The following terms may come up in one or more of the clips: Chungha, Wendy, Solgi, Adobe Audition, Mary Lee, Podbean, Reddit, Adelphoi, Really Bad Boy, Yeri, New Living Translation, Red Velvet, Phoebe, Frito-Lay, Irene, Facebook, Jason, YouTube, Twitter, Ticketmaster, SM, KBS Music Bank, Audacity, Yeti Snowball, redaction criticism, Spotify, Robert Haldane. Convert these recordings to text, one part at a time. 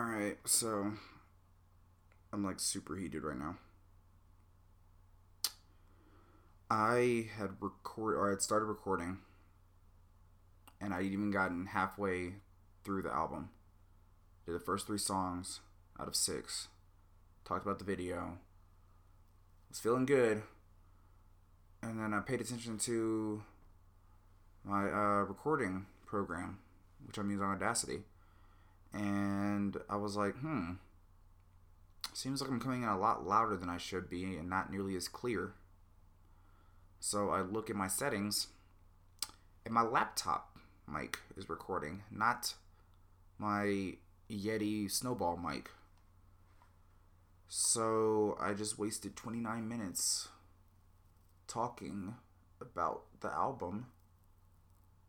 Alright, so I'm like super heated right now. I had started recording, and I'd even gotten halfway through the album. Did the first 3 songs out of 6. Talked about the video. Was feeling good. And then I paid attention to my recording program, which I'm using on Audacity. And I was like, seems like I'm coming in a lot louder than I should be and not nearly as clear. So I look at my settings, and my laptop mic is recording, not my Yeti Snowball mic. So I just wasted 29 minutes talking about the album,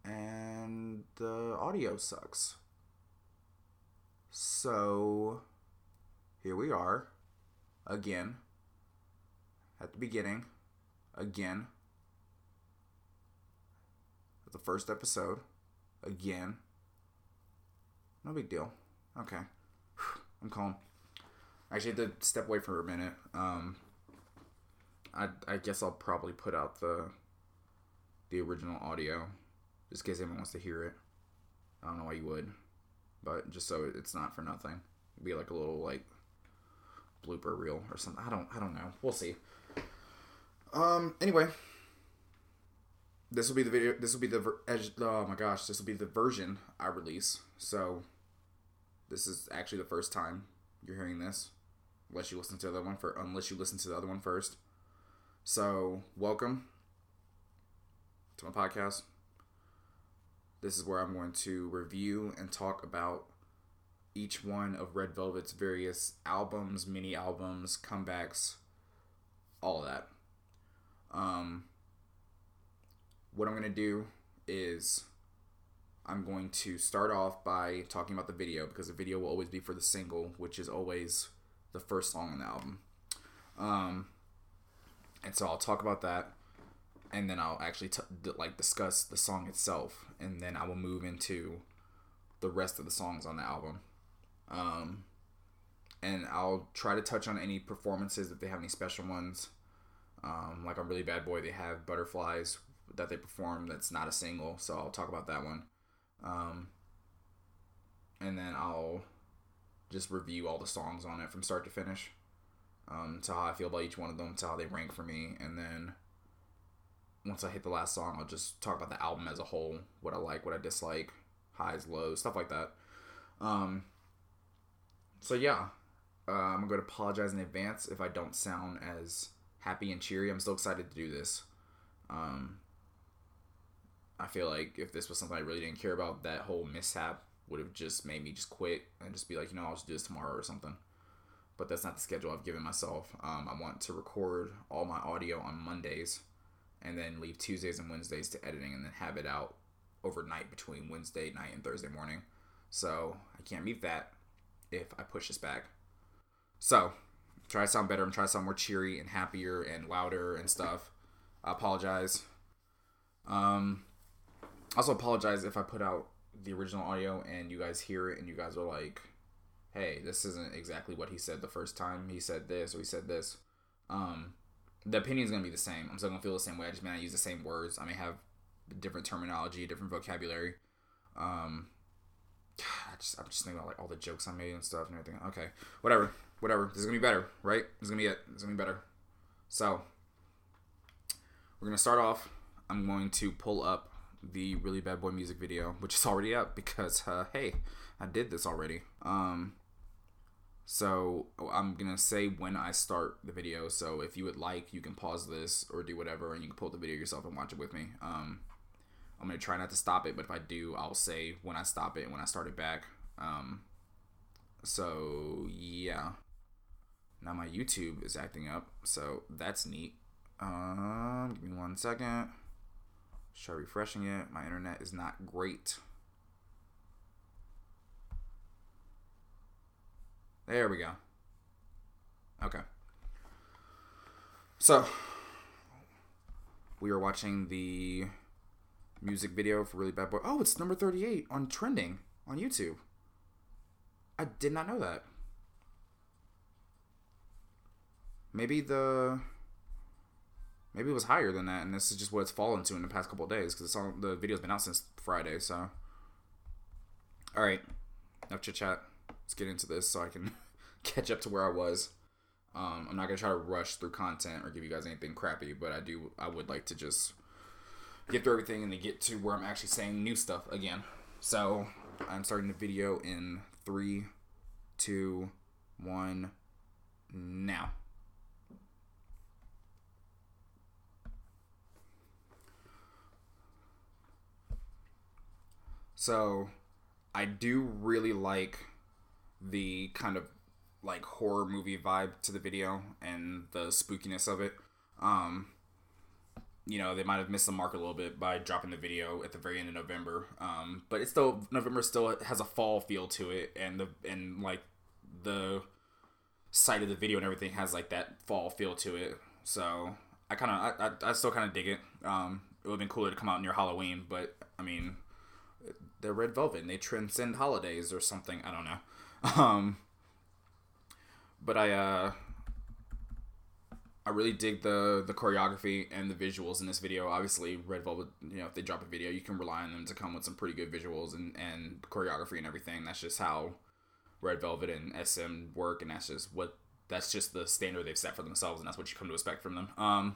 and the audio sucks. So here we are again at the beginning, again at the first episode, again. No big deal. Okay, I'm calm. I actually had to step away for a minute. I guess I'll probably put out the original audio, just in case anyone wants to hear it. I don't know why you would, but just so it's not for nothing. It'd be like a little like blooper reel or something. I don't know. We'll see. Anyway, this will be the video. This will be oh my gosh, this will be the version I release. So this is actually the first time you're hearing this, unless you listen to the other one first. So, welcome to my podcast. This is where I'm going to review and talk about each one of Red Velvet's various albums, mini albums, comebacks, all of that. What I'm going to do is I'm going to start off by talking about the video, because the video will always be for the single, which is always the first song on the album. And so I'll talk about that, and then I'll actually discuss the song itself, and then I will move into the rest of the songs on the album. And I'll try to touch on any performances if they have any special ones. Like on Really Bad Boy, they have Butterflies that they perform that's not a single, so I'll talk about that one. And then I'll just review all the songs on it from start to finish. To how I feel about each one of them, to how they rank for me, and then once I hit the last song, I'll just talk about the album as a whole, what I like, what I dislike, highs, lows, stuff like that. I'm going to apologize in advance if I don't sound as happy and cheery. I'm still excited to do this. I feel like if this was something I really didn't care about, that whole mishap would have just made me just quit and just be like, I'll just do this tomorrow or something. But that's not the schedule I've given myself. I want to record all my audio on Mondays and then leave Tuesdays and Wednesdays to editing and then have it out overnight between Wednesday night and Thursday morning. So I can't meet that if I push this back. So try to sound better and try to sound more cheery and happier and louder and stuff. I apologize. Also apologize if I put out the original audio and you guys hear it and you guys are like, hey, this isn't exactly what he said the first time. He said this, or he said this. The opinion's going to be the same. I'm still going to feel the same way. I just may not use the same words. I may have different terminology, different vocabulary. I'm just thinking about like all the jokes I made and stuff and everything. Okay, whatever. This is going to be better, right? This is going to be it. It's going to be better. So, we're going to start off. I'm going to pull up the Really Bad Boy music video, which is already up because, hey, I did this already. So I'm going to say when I start the video. So if you would like, you can pause this or do whatever, and you can pull up the video yourself and watch it with me. I'm going to try not to stop it, but if I do, I'll say when I stop it and when I start it back. So yeah, now my YouTube is acting up. So that's neat. Give me 1 second. Try refreshing it. My internet is not great. There we go. Okay. So, we are watching the music video for Really Bad Boy. Oh, it's number 38 on trending on YouTube. I did not know that. Maybe it was higher than that, and this is just what it's fallen to in the past couple of days, because the video's been out since Friday, so. Alright, enough chit-chat. Let's get into this so I can catch up to where I was. I'm not going to try to rush through content or give you guys anything crappy, but I would like to just get through everything and then get to where I'm actually saying new stuff again. So, I'm starting the video in 3, 2, 1, now. So, I do really like the kind of like horror movie vibe to the video and the spookiness of it. You know, they might have missed the mark a little bit by dropping the video at the very end of November. But it's still, November still has a fall feel to it, and like the site of the video and everything has like that fall feel to it. So I still kind of dig it. It would have been cooler to come out near Halloween, but I mean, they're Red Velvet and they transcend holidays or something. I don't know. But I really dig the choreography and the visuals in this video. Obviously, Red Velvet, you know, if they drop a video, you can rely on them to come with some pretty good visuals and choreography and everything. That's just how Red Velvet and SM work, and that's just the standard they've set for themselves, and that's what you come to expect from them.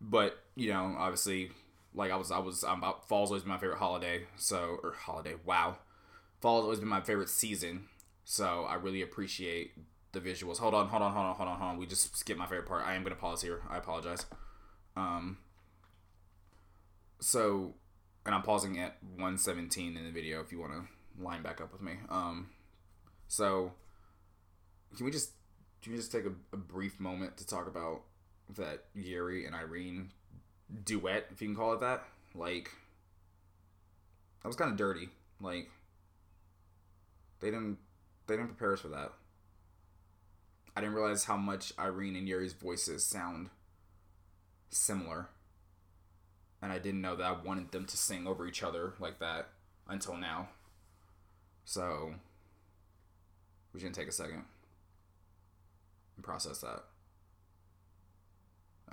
But you know, obviously, like fall's always been my favorite holiday. Fall's always been my favorite season. So I really appreciate the visuals. Hold on. We just skipped my favorite part. I am going to pause here. I apologize. So, and I'm pausing at 1:17 in the video if you want to line back up with me. So can we just take a brief moment to talk about that Yeri and Irene duet, if you can call it that? Like, that was kind of dirty. Like, they didn't prepare us for that. I didn't realize how much Irene and Yeri's voices sound similar. And I didn't know that I wanted them to sing over each other like that until now. So, we should take a second and process that.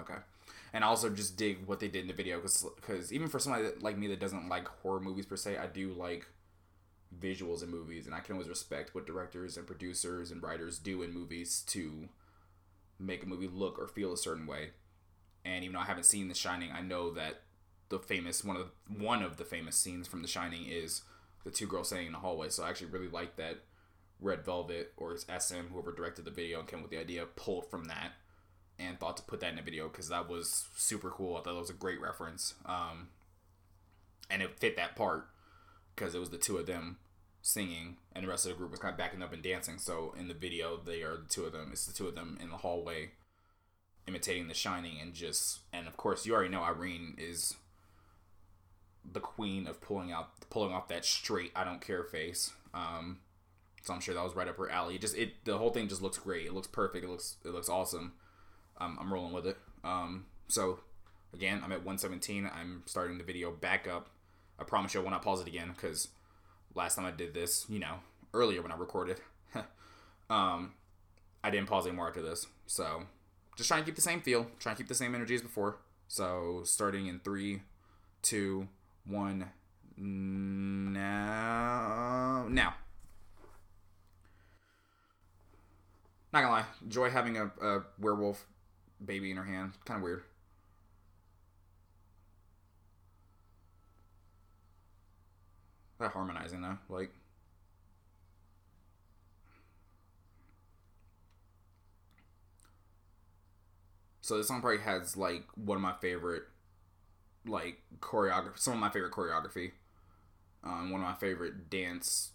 Okay. And I also just dig what they did in the video, because even for somebody like me that doesn't like horror movies per se, I do like visuals in movies, and I can always respect what directors and producers and writers do in movies to make a movie look or feel a certain way. And even though I haven't seen The Shining, I know that the famous one of the famous scenes from The Shining is the two girls standing in the hallway. So I actually really like that Red Velvet or SM, whoever directed the video and came with the idea, pulled from that and thought to put that in a video, because that was super cool. I thought that was a great reference, and it fit that part because it was the two of them singing, and the rest of the group was kind of backing up and dancing. So in the video, they are the two of them. It's the two of them in the hallway imitating The Shining, and of course, you already know Irene is the queen of pulling off that straight I don't care face. So I'm sure that was right up her alley. The whole thing just looks great. It looks perfect. It looks awesome. I'm rolling with it. So again, I'm at 1:17. I'm starting the video back up. I promise you I will not pause it again, because last time I did this, you know, earlier when I recorded, I didn't pause anymore after this. So just trying to keep the same feel, trying to keep the same energy as before. So starting in 3, 2, 1, now. Not gonna lie, Joy having a werewolf baby in her hand, kind of weird. That harmonizing though, like, so this song probably has like some of my favorite choreography, one of my favorite dance,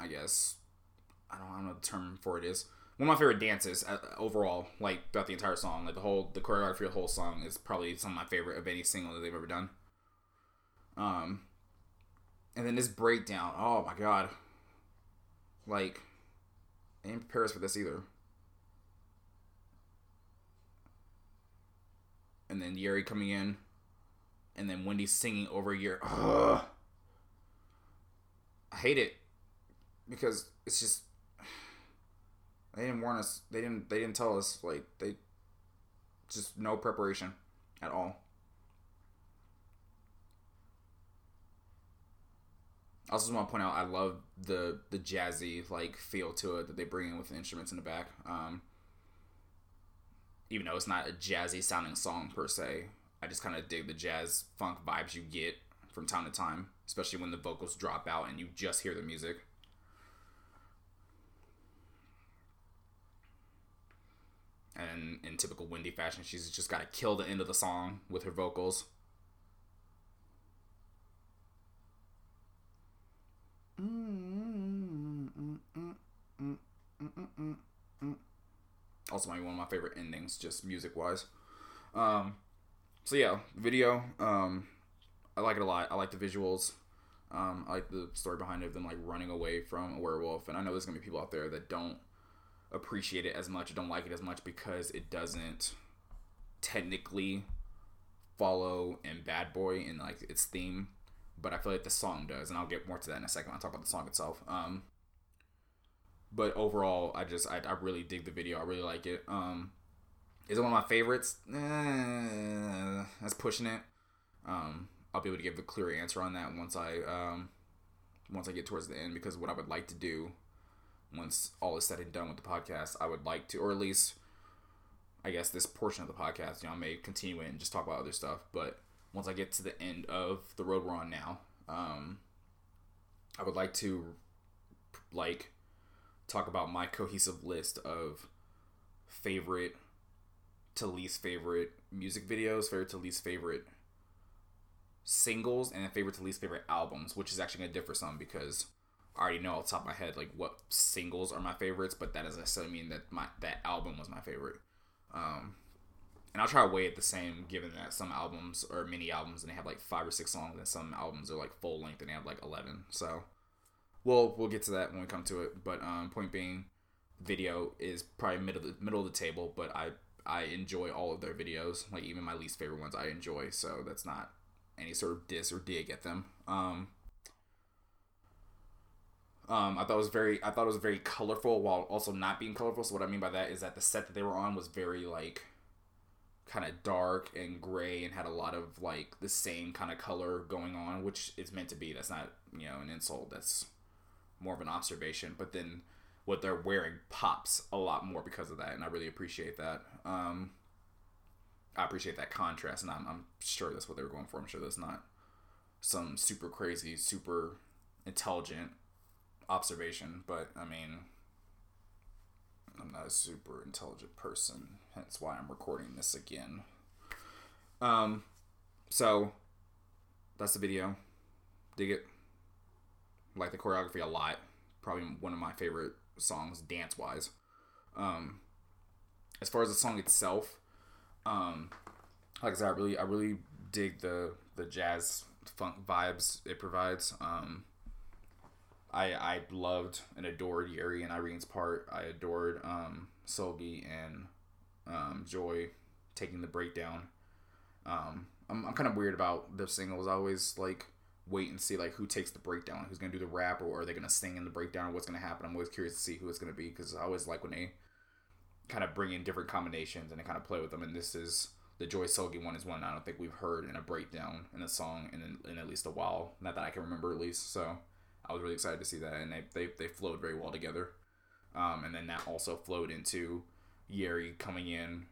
I guess, I don't know what the term for it is, one of my favorite dances overall, like throughout the entire song. Like the choreography of the whole song is probably some of my favorite of any single that they've ever done. And then this breakdown, oh my god. Like, they didn't prepare us for this either. And then Yeri coming in. And then Wendy singing over Yeri. Ugh. I hate it. because it's just they didn't warn us. They didn't tell us. Like, they just no preparation at all. I also just want to point out, I love the jazzy, like, feel to it that they bring in with the instruments in the back. Even though it's not a jazzy sounding song per se, I just kind of dig the jazz funk vibes you get from time to time, especially when the vocals drop out and you just hear the music. And in typical Wendy fashion, she's just got to kill the end of the song with her vocals. Also might be one of my favorite endings, just music-wise. So yeah, video, I like it a lot. I like the visuals. I like the story behind it, of them like running away from a werewolf. And I know there's going to be people out there that don't appreciate it as much, or don't like it as much, because it doesn't technically follow in Bad Boy and like its theme. But I feel like the song does, and I'll get more to that in a second when I talk about the song itself. But overall, I really dig the video. I really like it. Is it one of my favorites? That's pushing it. I'll be able to give a clear answer on that once I get towards the end, because what I would like to do once all is said and done with the podcast, I would like to, or at least I guess this portion of the podcast, you know, I may continue it and just talk about other stuff. But once I get to the end of the road we're on now, I would like to like talk about my cohesive list of favorite to least favorite music videos, favorite to least favorite singles, and favorite to least favorite albums, which is actually going to differ some, because I already know off the top of my head like what singles are my favorites, but that doesn't necessarily mean that that album was my favorite. And I'll try to weigh it the same, given that some albums are mini albums and they have like 5 or 6 songs, and some albums are like full length and they have like 11. So we'll get to that when we come to it. But point being, video is probably middle of the table, but I enjoy all of their videos. Like, even my least favorite ones I enjoy, so that's not any sort of diss or dig at them. I thought it was very colorful while also not being colorful. So what I mean by that is that the set that they were on was very like kind of dark and gray, and had a lot of like the same kind of color going on, which it's meant to be. That's not, you know, an insult, that's more of an observation. But then what they're wearing pops a lot more because of that, and I really appreciate that. I appreciate that contrast, and I'm sure that's what they were going for. I'm sure that's not some super crazy, super intelligent observation, but I mean, I'm not a super intelligent person, hence why I'm recording this again. So that's the video. Dig it. Like the choreography a lot. Probably one of my favorite songs, dance-wise. As far as the song itself, like I said, I really dig the jazz funk vibes it provides. I loved and adored Yeri and Irene's part. I adored Solgi and Joy taking the breakdown. I'm kind of weird about their singles. I always like wait and see like who takes the breakdown, who's gonna do the rap, or are they gonna sing in the breakdown, or what's gonna happen. I'm always curious to see who it's gonna be, because I always like when they kind of bring in different combinations and they kind of play with them. And this is the Joy Solgi one is one I don't think we've heard in a breakdown in a song in at least a while, not that I can remember at least. So I was really excited to see that, and they flowed very well together. And then that also flowed into Yeri coming in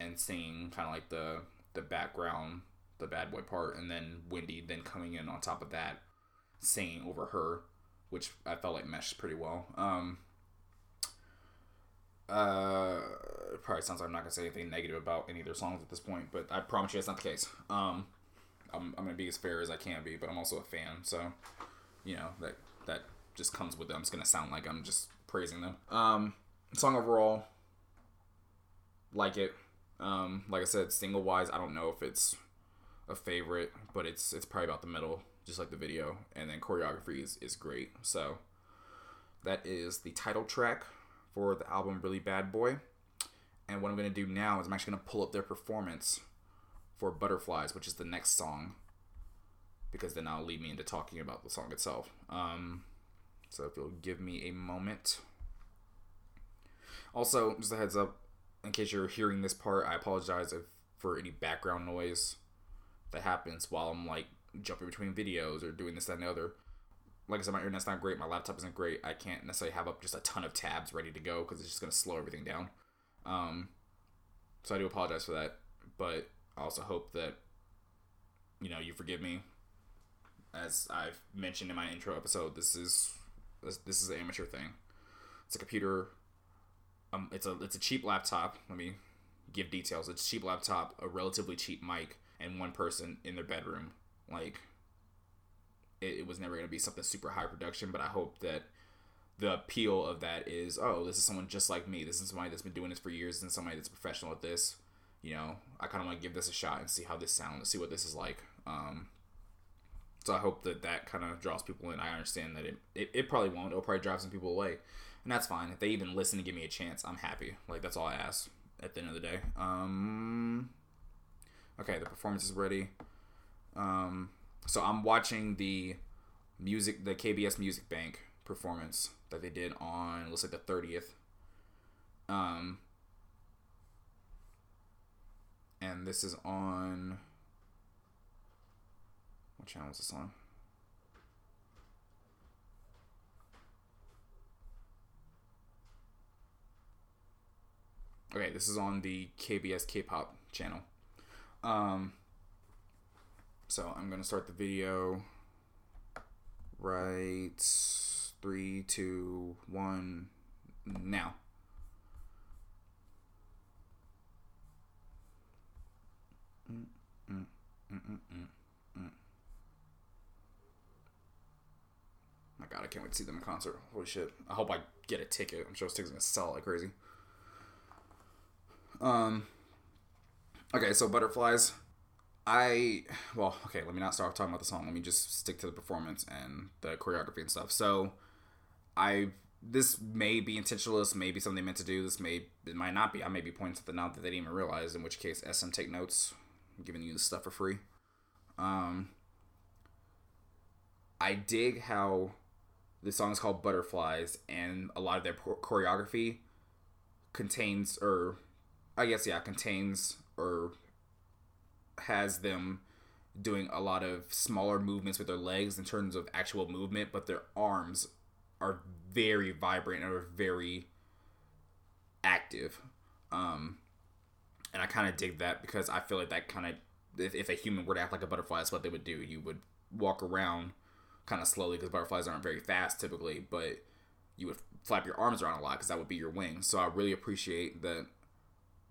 and singing kind of like the background, the Bad Boy part, and then Wendy then coming in on top of that, singing over her, which I felt like meshed pretty well. It probably sounds like I'm not going to say anything negative about any of their songs at this point, but I promise you that's not the case. I'm going to be as fair as I can be, but I'm also a fan, so... you know, that just comes with it. I'm just going to sound like I'm just praising them. Song overall, like it. Like I said, single-wise, I don't know if it's a favorite, but it's probably about the middle, just like the video. And then choreography is great. So that is the title track for the album Really Bad Boy. And what I'm going to do now is I'm actually going to pull up their performance for Butterflies, which is the next song, because then that'll lead me into talking about the song itself. So if you'll give me a moment. Also, just a heads up, in case you're hearing this part, I apologize for any background noise that happens while I'm, like, jumping between videos or doing this, that, and the other. Like I said, my internet's not great, my laptop isn't great, I can't necessarily have up just a ton of tabs ready to go, because it's just going to slow everything down. So I do apologize for that, but I also hope that, you know, you forgive me. As I've mentioned in my intro episode, this is an amateur thing. It's a computer, it's a cheap laptop, let me give details, it's a cheap laptop, a relatively cheap mic, and one person in their bedroom, like... It was never going to be something super high production, but I hope that the appeal of that is, oh, this is someone just like me. This is somebody that's been doing this for years and somebody that's professional at this. You know, I kind of want to give this a shot and see how this sounds, see what this is like. So I hope that kind of draws people in. I understand that it probably won't. It'll probably drive some people away, and that's fine. If they even listen and give me a chance, I'm happy. Like, that's all I ask at the end of the day. Okay, the performance is ready. So I'm watching the KBS Music Bank performance that they did on, looks like the 30th. And this is on, what channel is this on? Okay, this is on the KBS K-pop channel. So I'm going to start the video, right, 3, 2, 1, now. My God, I can't wait to see them in concert. Holy shit. I hope I get a ticket. I'm sure those tickets are going to sell like crazy. Okay, so Butterflies. Let me not start talking about the song. Let me just stick to the performance and the choreography and stuff. So, this may be intentional. This may be something they meant to do. It might not be. I may be pointing something out that they didn't even realize, in which case, SM, take notes. I'm giving you this stuff for free. I dig how the song is called Butterflies, and a lot of their choreography has them doing a lot of smaller movements with their legs in terms of actual movement, but their arms are very vibrant and are very active. And I kind of dig that, because I feel like that kind of, if a human were to act like a butterfly, that's what they would do. You would walk around kind of slowly, because butterflies aren't very fast typically, but you would flap your arms around a lot, because that would be your wings. So I really appreciate that.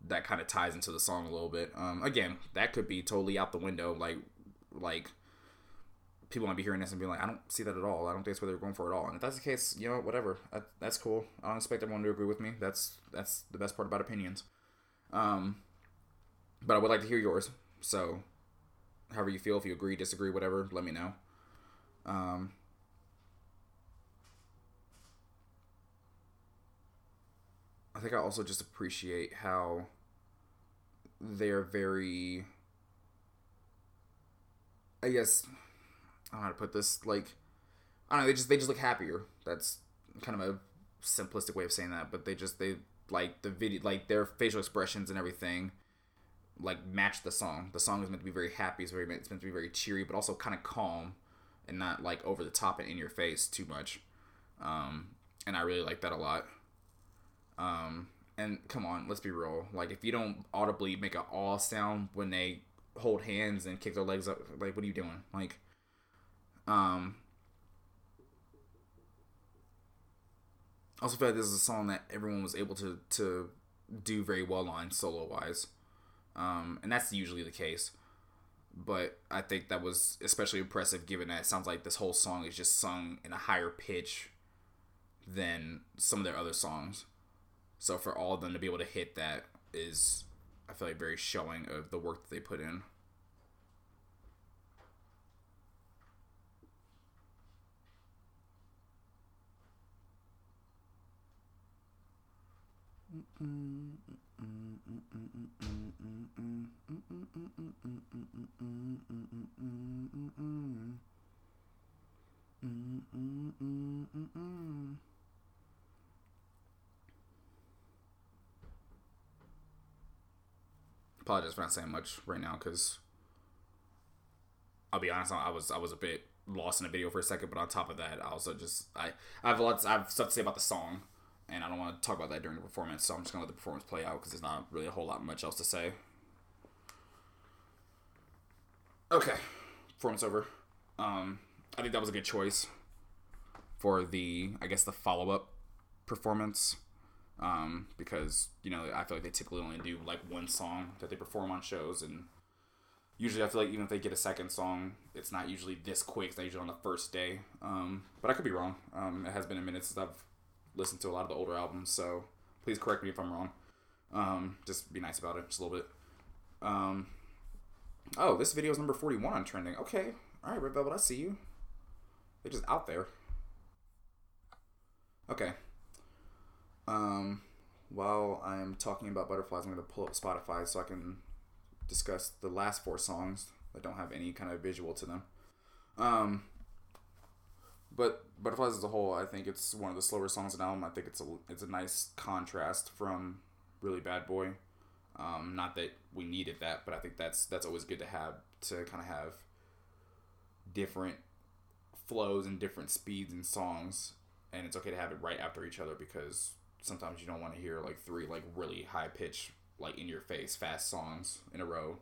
That kind of ties into the song a little bit. Again, that could be totally out the window. Like people might be hearing this and being like, I don't see that at all. I don't think that's what they're going for at all. And if that's the case, you know, whatever. That's cool. I don't expect everyone to agree with me. That's the best part about opinions. But I would like to hear yours. So, however you feel, if you agree, disagree, whatever, let me know. I think I also just appreciate how they're very, I guess, I don't know how to put this, like, I don't know, they just look happier. That's kind of a simplistic way of saying that, but they like the video, like their facial expressions and everything, like match the song. The song is meant to be very happy, it's meant to be very cheery, but also kind of calm and not like over the top and in your face too much. And I really like that a lot. And come on, let's be real. Like, if you don't audibly make an aw sound when they hold hands and kick their legs up, like, what are you doing? Like, I also feel like this is a song that everyone was able to do very well on solo-wise. And that's usually the case. But I think that was especially impressive, given that it sounds like this whole song is just sung in a higher pitch than some of their other songs. So for all of them to be able to hit that is, I feel like, very showing of the work that they put in. Apologize for not saying much right now, because I'll be honest, I was a bit lost in the video for a second, but on top of that, I also just I have stuff to say about the song, and I don't want to talk about that during the performance, so I'm just gonna let the performance play out because there's not really a whole lot much else to say. Okay, performance over. I think that was a good choice for the, I guess, the follow-up performance, because, you know, I feel like they typically only do, like, one song that they perform on shows, and usually I feel like even if they get a second song, it's not usually this quick. It's not usually on the first day, but I could be wrong. It has been a minute since I've listened to a lot of the older albums, so please correct me if I'm wrong. Just be nice about it, just a little bit. Oh, this video is number 41 on trending. Okay, all right, Red Velvet, I see you. They're just out there. Okay. While I'm talking about butterflies, I'm going to pull up Spotify so I can discuss the last four songs that don't have any kind of visual to them. But Butterflies as a whole, I think it's one of the slower songs on the album. I think it's a nice contrast from Really Bad Boy. Not that we needed that, but I think that's always good to have, to kind of have different flows and different speeds and songs, and it's okay to have it right after each other, because sometimes you don't want to hear like three like really high pitch, like in your face fast songs in a row,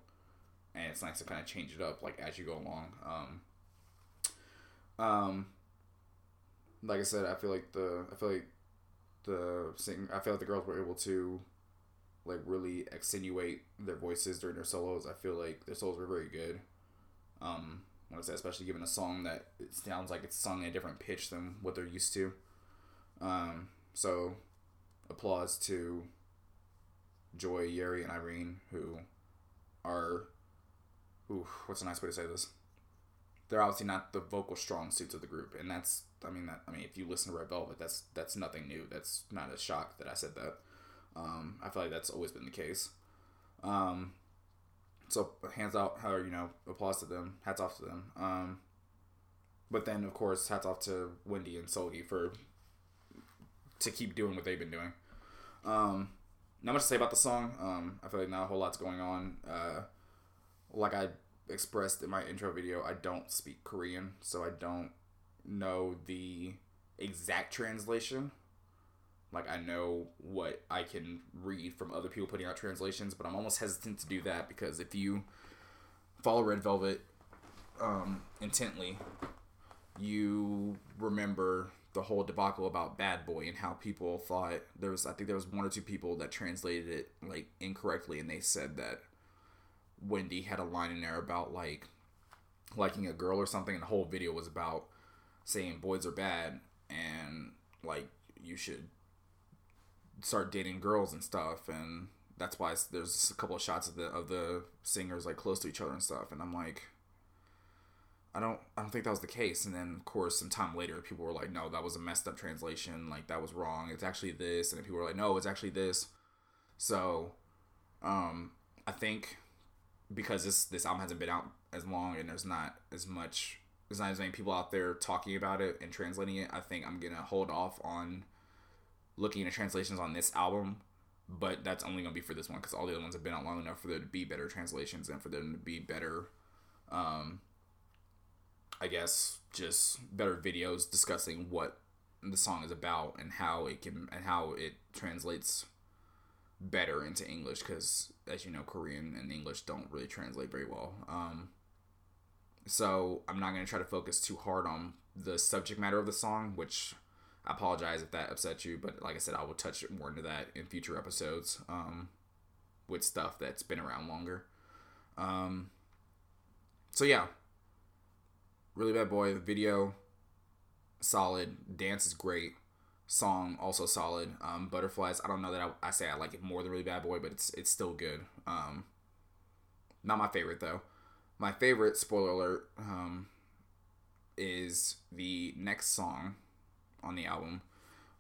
and it's nice to kind of change it up like as you go along. Like I said, I feel like the girls were able to like really accentuate their voices during their solos. I feel like their solos were very good. I want to say, especially given a song that it sounds like it's sung in a different pitch than what they're used to. So applause to Joy, Yeri, and Irene, who are, what's a nice way to say this? They're obviously not the vocal strong suits of the group, and that's if you listen to Red Velvet, that's nothing new. That's not a shock that I said that. I feel like that's always been the case. So hands out, applause to them, hats off to them. But then, of course, hats off to Wendy and Solgi to keep doing what they've been doing. Not much to say about the song. I feel like not a whole lot's going on. Like I expressed in my intro video, I don't speak Korean, so I don't know the exact translation. Like, I know what I can read from other people putting out translations, but I'm almost hesitant to do that, because if you follow Red Velvet intently, you remember the whole debacle about Bad Boy and how people thought there was one or two people that translated it, like, incorrectly, and they said that Wendy had a line in there about, like, liking a girl or something, and the whole video was about saying boys are bad, and, like, you should start dating girls and stuff, and that's why there's a couple of shots of the singers like close to each other and stuff, and I'm like, I don't think that was the case. And then of course some time later people were like, no, that was a messed up translation, like that was wrong, it's actually this. And then people were like, no, it's actually this. So I think because this album hasn't been out as long, and there's not as many people out there talking about it and translating it, I think I'm gonna hold off on looking at translations on this album, but that's only going to be for this one, because all the other ones have been out long enough for there to be better translations and for them to be better, I guess, just better videos discussing what the song is about and how it translates better into English, because, as you know, Korean and English don't really translate very well. So I'm not going to try to focus too hard on the subject matter of the song, which I apologize if that upset you, but like I said, I will touch more into that in future episodes, with stuff that's been around longer. So yeah, Really Bad Boy, the video, solid, dance is great, song also solid. Butterflies, I don't know that I say I like it more than Really Bad Boy, but it's still good. Not my favorite though. My favorite, spoiler alert, is the next song on the album,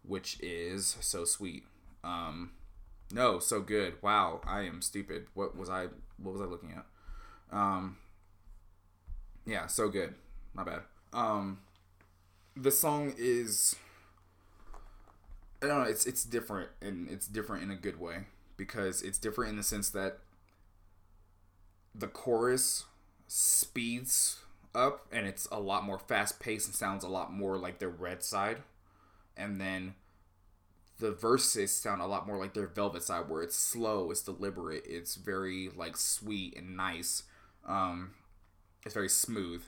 which is So Sweet. No, So Good. Wow, I am stupid. What was I looking at? Yeah, So Good. My bad. the song is, I don't know, it's different, and it's different in a good way, because it's different in the sense that the chorus speeds up and it's a lot more fast paced and sounds a lot more like their Red side, and then the verses sound a lot more like their Velvet side, where it's slow, it's deliberate, it's very like sweet and nice, it's very smooth.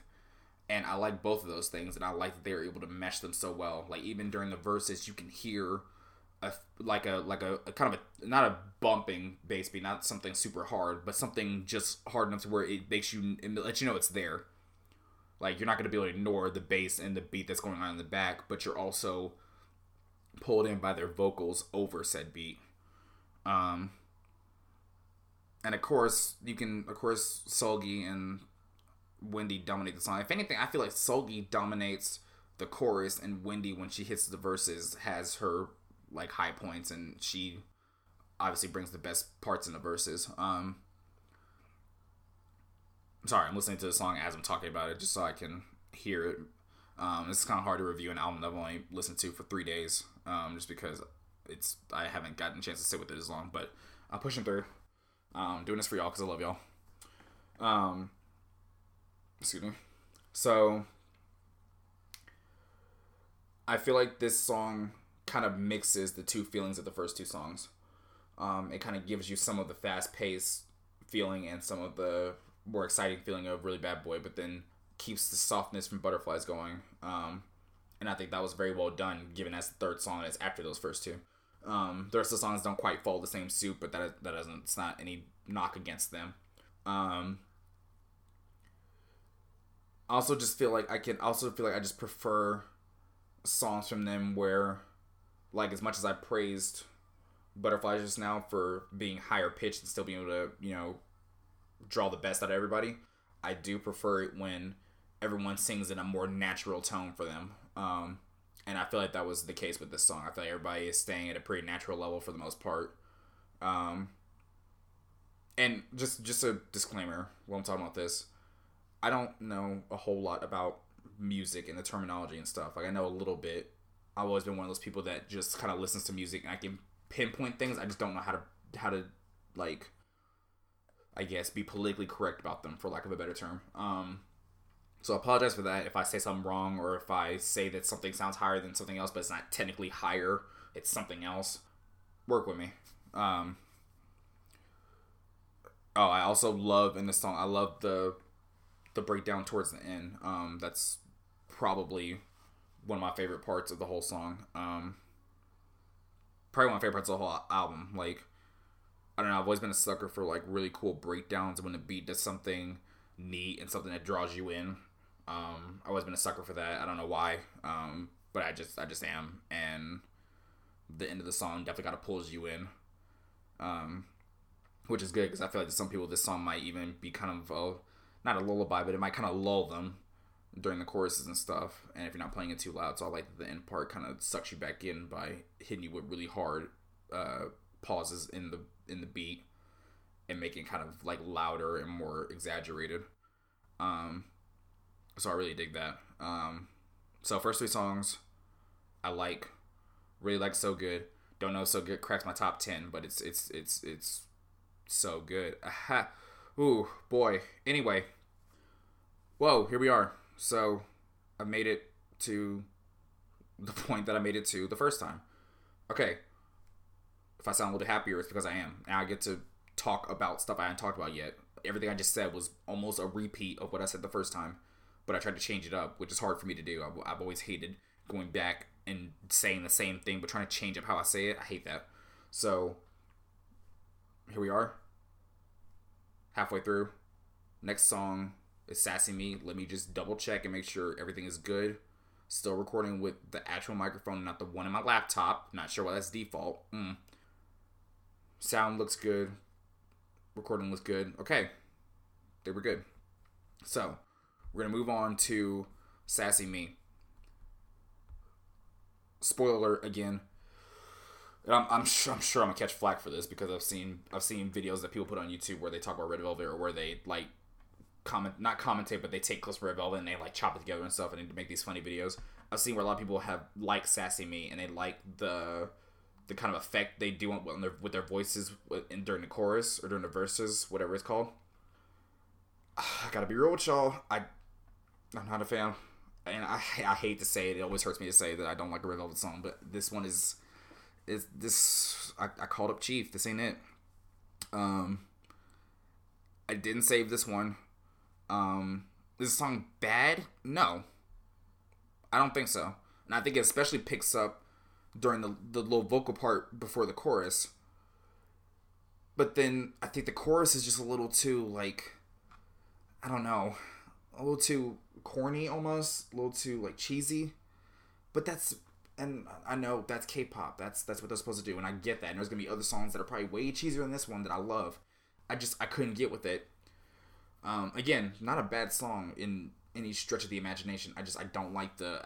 And I like both of those things, and I like that they're able to mesh them so well. Like, even during the verses, you can hear a kind of a, not a bumping bass beat, not something super hard, but something just hard enough to where it makes you, it lets you know it's there. Like, you're not going to be able to ignore the bass and the beat that's going on in the back, but you're also pulled in by their vocals over said beat. And of course, Solgi and Wendy dominate the song. If anything, I feel like Solgi dominates the chorus, and Wendy, when she hits the verses, has her like high points, and she obviously brings the best parts in the verses. Sorry, I'm listening to the song as I'm talking about it, just so I can hear it. It's kind of hard to review an album that I've only listened to for 3 days, just because I haven't gotten a chance to sit with it as long, but I'm pushing through. Doing this for y'all because I love y'all. Excuse me. So, I feel like this song kind of mixes the two feelings of the first two songs. It kind of gives you some of the fast-paced feeling and some of the more exciting feeling of Really Bad Boy, but then keeps the softness from Butterflies going. And I think that was very well done, given that's the third song that's after those first two. The rest of the songs don't quite follow the same suit, but that doesn't, it's not any knock against them. I also just feel like I just prefer songs from them where, like, as much as I praised Butterflies just now for being higher pitched and still being able to, you know, draw the best out of everybody, I do prefer it when everyone sings in a more natural tone for them. And I feel like that was the case with this song. I feel like everybody is staying at a pretty natural level for the most part. And just a disclaimer while I'm talking about this, I don't know a whole lot about music and the terminology and stuff. Like, I know a little bit. I've always been one of those people that just kind of listens to music and I can pinpoint things. I just don't know how to like, I guess, be politically correct about them, for lack of a better term. So I apologize for that if I say something wrong, or if I say that something sounds higher than something else, but it's not technically higher, it's something else. Work with me. I also love in this song, I love the breakdown towards the end. That's probably one of my favorite parts of the whole song. Probably one of my favorite parts of the whole album. Like, I don't know, I've always been a sucker for like really cool breakdowns when the beat does something neat and something that draws you in. I've always been a sucker for that. I don't know why, but I just am. And the end of the song definitely kind of pulls you in, which is good, because I feel like to some people this song might even be kind of a, not a lullaby, but it might kind of lull them during the choruses and stuff, and if you're not playing it too loud. So I like that the end part kind of sucks you back in by hitting you with really hard pauses in the beat and making it kind of like louder and more exaggerated. So I really dig that. So first three songs I like, really like. So Good, Don't Know So Good cracks my top 10, but it's so good. Aha. Ooh, boy. Anyway. Whoa, here we are. So, I made it to the point that I made it to the first time. Okay. If I sound a little happier, it's because I am. Now I get to talk about stuff I haven't talked about yet. Everything I just said was almost a repeat of what I said the first time, but I tried to change it up, which is hard for me to do. I've always hated going back and saying the same thing, but trying to change up how I say it, I hate that. So, here we are. Halfway through. Next song is Sassy Me. Let me just double check and make sure everything is good. Still recording with the actual microphone, not the one in my laptop. Not sure why that's default. Sound looks good. Recording looks good. Okay. They were good. So, we're going to move on to Sassy Me. Spoiler alert again. I'm sure I'm gonna catch flack for this, because I've seen videos that people put on YouTube where they talk about Red Velvet, or where they like commentate, but they take clips from Red Velvet and they like chop it together and stuff, and they make these funny videos. I've seen where a lot of people have like Sassy Me, and they like the kind of effect they do on with their voices during the chorus or during the verses, whatever it's called. I gotta be real with y'all. I'm not a fan, and I hate to say it. It always hurts me to say that I don't like a Red Velvet song, but this one is this. I called up Chief. This ain't it. I didn't save this one. Is the song bad? No, I don't think so. And I think it especially picks up during the little vocal part before the chorus. But then I think the chorus is just a little too, like, I don't know, a little too corny almost, a little too like cheesy. But that's, and I know that's K-pop. That's what they're supposed to do, and I get that. And there's gonna be other songs that are probably way cheesier than this one that I love. I couldn't get with it. Again, not a bad song in any stretch of the imagination. I don't like the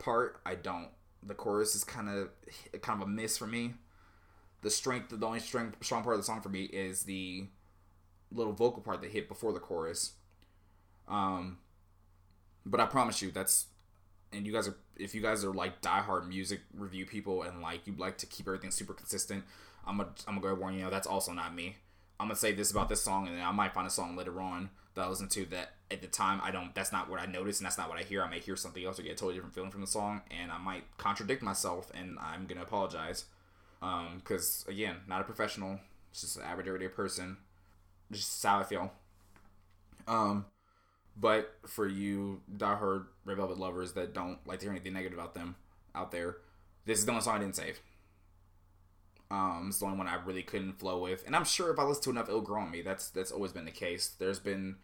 part. The chorus is kind of a miss for me. The only strong part of the song for me is the little vocal part that hit before the chorus. But I promise you, if you guys are like diehard music review people and like you like to keep everything super consistent, I'm gonna go ahead and warn you, that's also not me. I'm gonna say this about this song, and then I might find a song later on that I listen to that at the time that's not what I noticed, and that's not what I hear. I may hear something else or get a totally different feeling from the song, and I might contradict myself, and I'm gonna apologize. Because again, not a professional, it's just an average everyday person. Just how I feel. But for you diehard Red Velvet lovers that don't like to hear anything negative about them out there, this is the only song I didn't save. It's the only one I really couldn't flow with, and I'm sure if I listen to enough, it'll grow on me. That's always been the case. There's been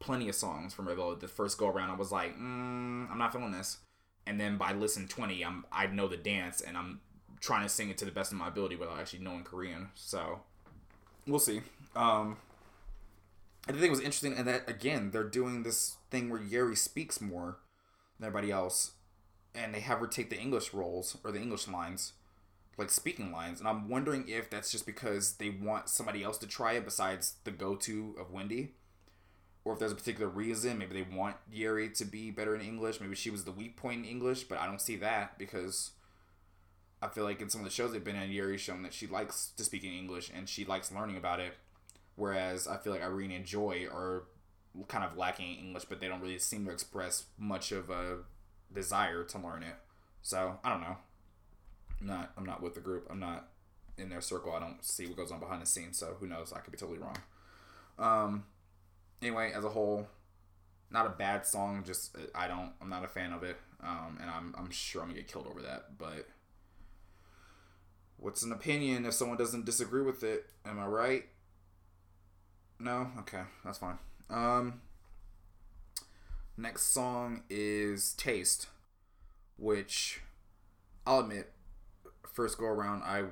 plenty of songs from Red Velvet. The first go around, I was like, I'm not feeling this, and then by listen 20, I know the dance, and I'm trying to sing it to the best of my ability without actually knowing Korean. So we'll see. I think it was interesting, and that again, they're doing this thing where Yeri speaks more than everybody else, and they have her take the English roles or the English lines. Like speaking lines, and I'm wondering if that's just because they want somebody else to try it besides the go-to of Wendy, or if there's a particular reason. Maybe they want Yeri to be better in English. Maybe she was the weak point in English, but I don't see that, because I feel like in some of the shows they've been in, Yeri's shown that she likes to speak in English and she likes learning about it, whereas I feel like Irene and Joy are kind of lacking in English, but they don't really seem to express much of a desire to learn it. So I don't know. I'm not with the group. I'm not in their circle. I don't see what goes on behind the scenes, so who knows? I could be totally wrong. Anyway, as a whole, not a bad song, just I'm not a fan of it. And I'm sure I'm gonna get killed over that, but what's an opinion if someone doesn't disagree with it? Am I right? No? Okay, that's fine. Next song is Taste, which I'll admit, first go around, I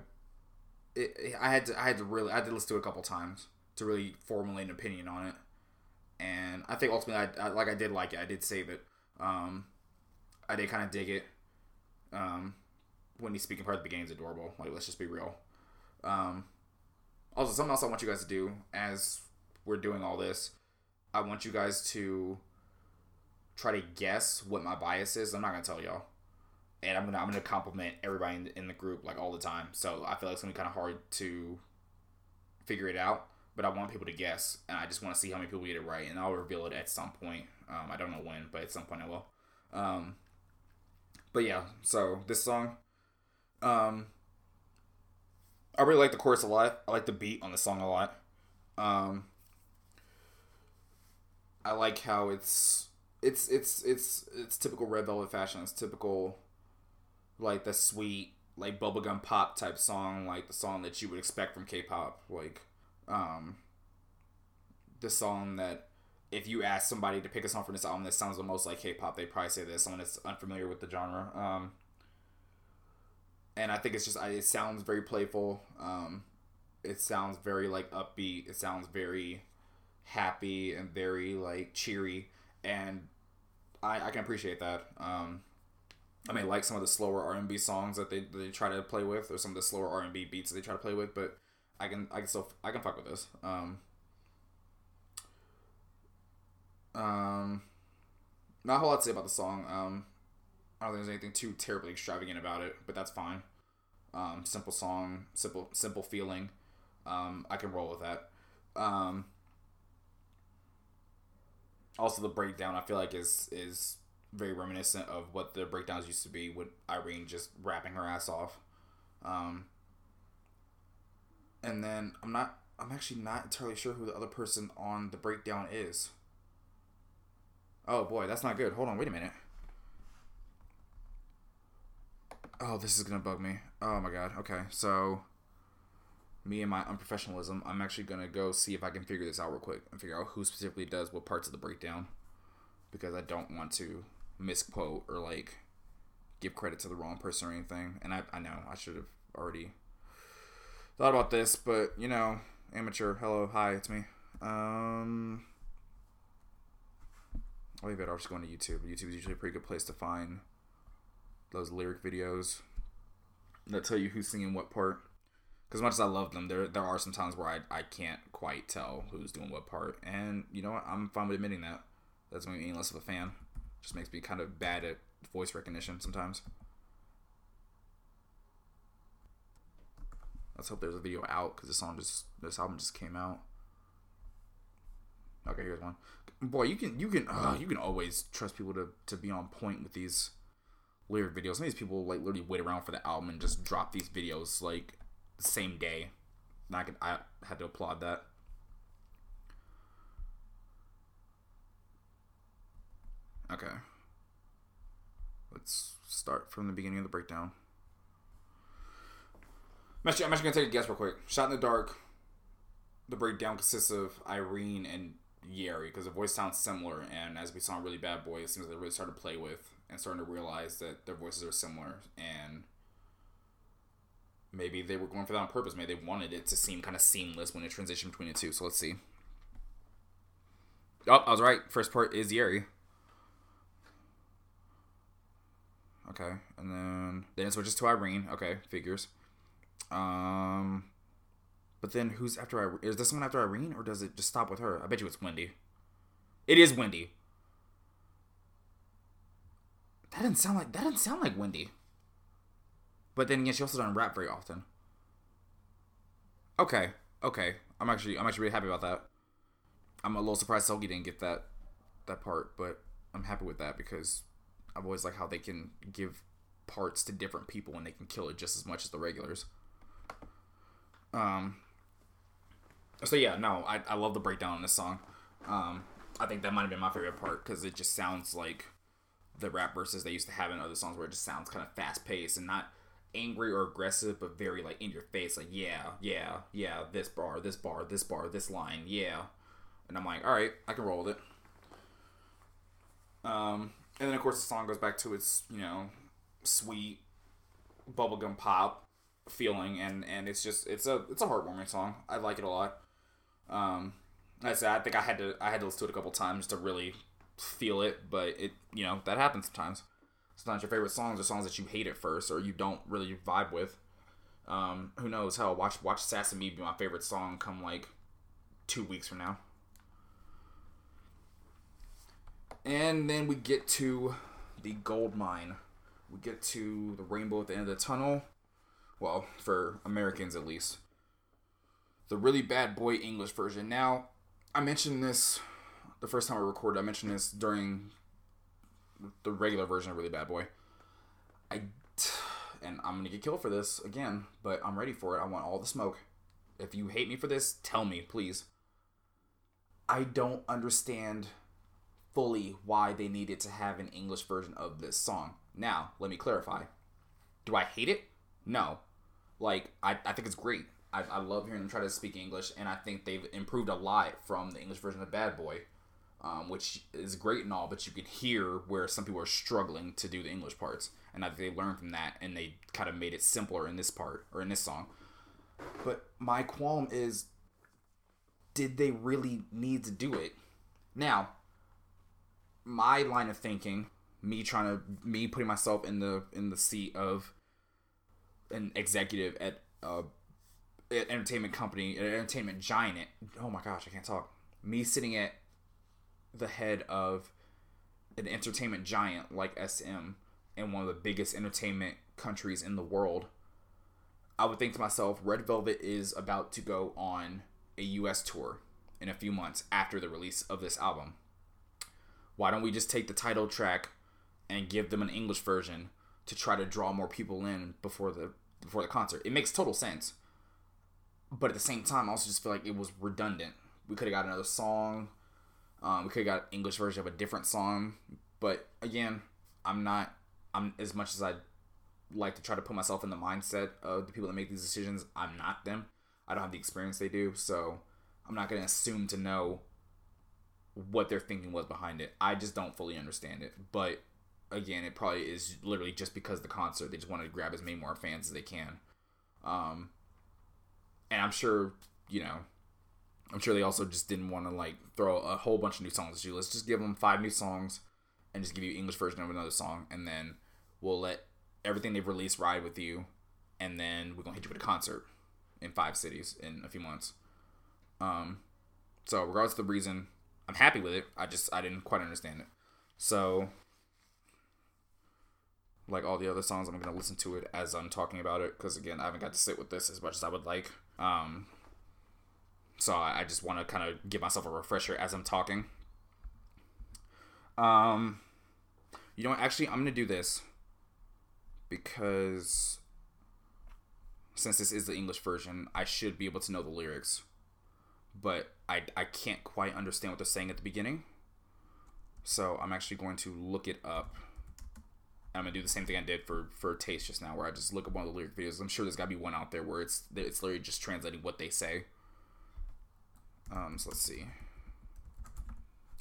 had to listen to it a couple times to really formulate an opinion on it, and I think ultimately I did like it. I did save it. I did kind of dig it. When he's speaking part of the beginning is adorable. Like, let's just be real. Also, something else I want you guys to do as we're doing all this, I want you guys to try to guess what my bias is. I'm not gonna tell y'all. And I'm gonna compliment everybody in the group like all the time. So I feel like it's gonna be kind of hard to figure it out. But I want people to guess, and I just want to see how many people get it right. And I'll reveal it at some point. I don't know when, but at some point I will. But yeah, so this song, I really like the chorus a lot. I like the beat on the song a lot. I like how it's typical Red Velvet fashion. It's typical, like the sweet, like bubblegum pop type song, like the song that you would expect from K-pop, like, the song that if you ask somebody to pick a song from this album that sounds the most like K-pop, they probably say this. Someone that's unfamiliar with the genre, and I think it's just it sounds very playful. It sounds very like upbeat. It sounds very happy and very like cheery, and I can appreciate that. I may like some of the slower R&B songs that they try to play with, or some of the slower R&B beats that they try to play with, but I can fuck with this. Not a whole lot to say about the song. I don't think there's anything too terribly extravagant about it, but that's fine. Simple song, simple feeling. I can roll with that. Also, the breakdown I feel like is very reminiscent of what the breakdowns used to be with Irene just rapping her ass off. And then I'm actually not entirely sure who the other person on the breakdown is. Oh boy, that's not good. Hold on, wait a minute. Oh, this is gonna bug me. Oh my god. Okay, so me and my unprofessionalism, I'm actually gonna go see if I can figure this out real quick and figure out who specifically does what parts of the breakdown, because I don't want to misquote or like give credit to the wrong person or anything. And I know I should have already thought about this, but you know, amateur. Hello, hi, it's me. I'll be better off just going to YouTube. YouTube is usually a pretty good place to find those lyric videos that tell you who's singing what part. Because as much as I love them, there are some times where I can't quite tell who's doing what part. And you know what? I'm fine with admitting that. That's me being less of a fan. Just makes me kind of bad at voice recognition sometimes. Let's hope there's a video out, because this album just came out. Okay, here's one. Boy, you can always trust people to be on point with these lyric videos. Some of these people like literally wait around for the album and just drop these videos like the same day. And I had to applaud that. Okay. Let's start from the beginning of the breakdown. I'm actually going to take a guess real quick. Shot in the Dark. The breakdown consists of Irene and Yeri, because the voice sounds similar, and as we saw in Really Bad Boy, it seems like they really started to play with and starting to realize that their voices are similar, and maybe they were going for that on purpose. Maybe they wanted it to seem kind of seamless when it transitioned between the two, so let's see. Oh, I was right. First part is Yeri. Okay, and then it switches to Irene. Okay, figures. But then who's after Irene? Is there someone after Irene, or does it just stop with her? I bet you it's Wendy. It is Wendy. That doesn't sound like Wendy. But then again, she also doesn't rap very often. Okay. I'm actually really happy about that. I'm a little surprised Selgie didn't get that part, but I'm happy with that because I've always liked how they can give parts to different people and they can kill it just as much as the regulars. So yeah, no, I love the breakdown on this song. I think that might have been my favorite part because it just sounds like the rap verses they used to have in other songs where it just sounds kind of fast paced and not angry or aggressive, but very like in your face, like yeah, this bar, this line, yeah. And I'm like, all right, I can roll with it. And then of course the song goes back to its, you know, sweet bubblegum pop feeling, and it's a heartwarming song. I like it a lot. Like I said, I think I had to listen to it a couple times to really feel it, but it, you know, that happens sometimes. Sometimes your favorite songs are songs that you hate at first or you don't really vibe with. Who knows? Hell, watch Sass and Me be my favorite song come like 2 weeks from now. And then we get to the gold mine. We get to the rainbow at the end of the tunnel. Well, for Americans at least. The Really Bad Boy English version. Now, I mentioned this the first time I recorded. I mentioned this during the regular version of Really Bad Boy. And I'm going to get killed for this again, but I'm ready for it. I want all the smoke. If you hate me for this, tell me, please. I don't understand fully why they needed to have an English version of this song. Now, let me clarify. Do I hate it? No. Like, I think it's great. I love hearing them try to speak English, and I think they've improved a lot from the English version of Bad Boy, which is great and all, but you could hear where some people are struggling to do the English parts, and I think they learned from that, and they kind of made it simpler in this part, or in this song. But my qualm is, did they really need to do it? Now, my line of thinking, me putting myself in the seat of an executive at an entertainment company, an entertainment giant. Oh my gosh, I can't talk. Me sitting at the head of an entertainment giant like SM in one of the biggest entertainment countries in the world, I would think to myself, Red Velvet is about to go on a US tour in a few months after the release of this album. Why don't we just take the title track and give them an English version to try to draw more people in before the concert? It makes total sense. But at the same time, I also just feel like it was redundant. We could have got another song. We could have got an English version of a different song. But again, I'm as much as I like to try to put myself in the mindset of the people that make these decisions, I'm not them. I don't have the experience they do, so I'm not going to assume to know what their thinking was behind it. I just don't fully understand it. But again, it probably is literally just because of the concert. They just want to grab as many more fans as they can. And I'm sure, they also just didn't want to like throw a whole bunch of new songs at you. Let's just give them 5 new songs and just give you English version of another song, and then we'll let everything they've released ride with you, and then we're going to hit you with a concert in 5 cities in a few months. So regardless of the reason, I'm happy with it. I didn't quite understand it. So like all the other songs, I'm going to listen to it as I'm talking about it, because again, I haven't got to sit with this as much as I would like. So I just want to kind of give myself a refresher as I'm talking. You know what? Actually, I'm going to do this because since this is the English version, I should be able to know the lyrics. But I can't quite understand what they're saying at the beginning. So I'm actually going to look it up. I'm going to do the same thing I did for Taste just now, where I just look up one of the lyric videos. I'm sure there's got to be one out there where it's literally just translating what they say. So let's see.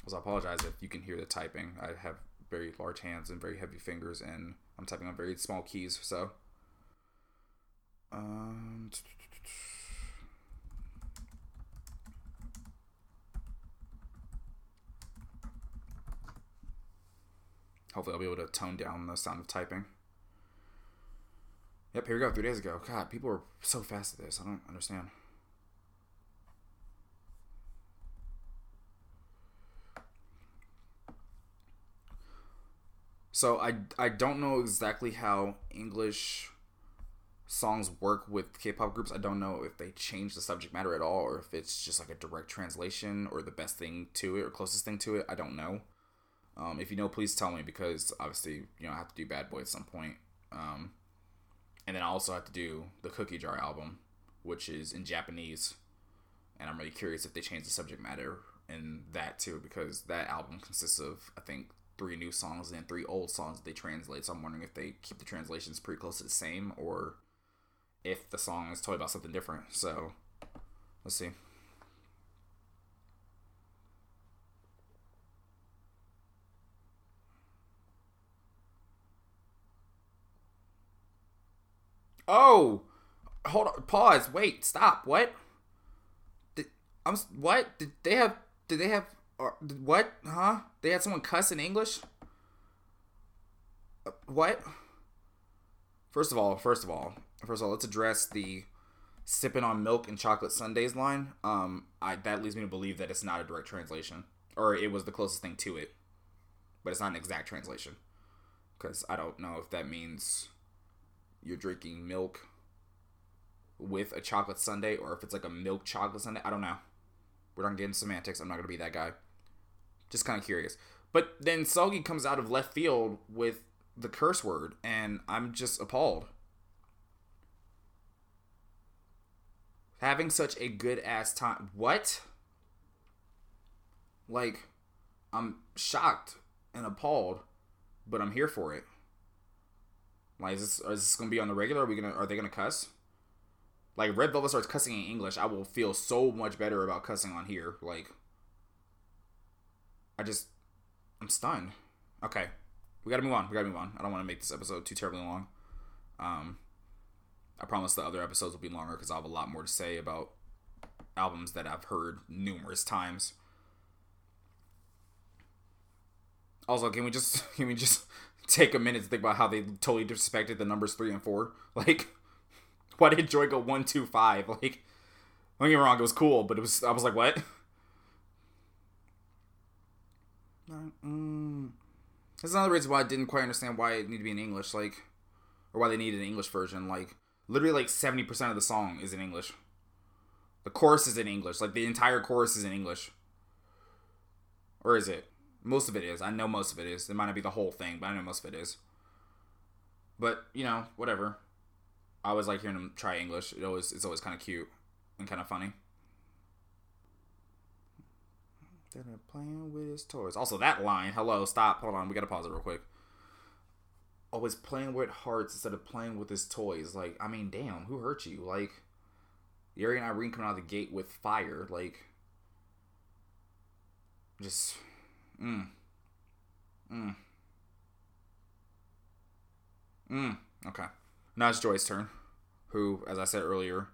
Also, I apologize if you can hear the typing. I have very large hands and very heavy fingers, and I'm typing on very small keys. So, hopefully I'll be able to tone down the sound of typing. Yep, here we go. 3 days ago. God, people are so fast at this. I don't understand. So I don't know exactly how English songs work with K-pop groups. I don't know if they change the subject matter at all, or if it's just like a direct translation, or the best thing to it, or closest thing to it. I don't know. If you know, please tell me, because obviously, I have to do Bad Boy at some point. And then I also have to do the Cookie Jar album, which is in Japanese. And I'm really curious if they change the subject matter in that too, because that album consists of, I think, 3 new songs and 3 old songs that they translate. So I'm wondering if they keep the translations pretty close to the same, or if the song is totally about something different. So let's see. Oh, hold on. Pause. Wait, stop. What? What? Huh? They had someone cuss in English? What? First of all, let's address the sipping on milk and chocolate sundaes line. That leads me to believe that it's not a direct translation, or it was the closest thing to it, but it's not an exact translation, because I don't know if that means you're drinking milk with a chocolate sundae, or if it's like a milk chocolate sundae. I don't know. We're not getting semantics. I'm not gonna be that guy. Just kind of curious. But then Seulgi comes out of left field with the curse word, and I'm just appalled. Having such a good-ass time. What? Like, I'm shocked and appalled, but I'm here for it. Like, is this going to be on the regular? Are they going to cuss? Like, if Red Velvet starts cussing in English, I will feel so much better about cussing on here. Like, I'm stunned. Okay. We gotta move on. I don't want to make this episode too terribly long. I promise the other episodes will be longer, because I'll have a lot more to say about albums that I've heard numerous times. Also, can we just take a minute to think about how they totally disrespected the numbers 3 and 4? Like, why did Joy go 1, 2, 5? Like, don't get me wrong, it was cool, but I was like, what? That's another reason why I didn't quite understand why it needed to be in English, like, or why they needed an English version. Like, literally, like, 70% of the song is in English. The chorus is in English. Like, the entire chorus is in English. Or is it? Most of it is. I know most of it is. It might not be the whole thing, but I know most of it is. But, you know, whatever. I always like hearing them try English. It's always kind of cute and kind of funny. They're playing with his toys. Also, that line. Hello, stop. Hold on. We got to pause it real quick. Always playing with hearts instead of playing with his toys. Like, I mean, damn. Who hurt you? Like, Yeri and Irene coming out of the gate with fire. Like, just... Okay. Now it's Joy's turn, who, as I said earlier,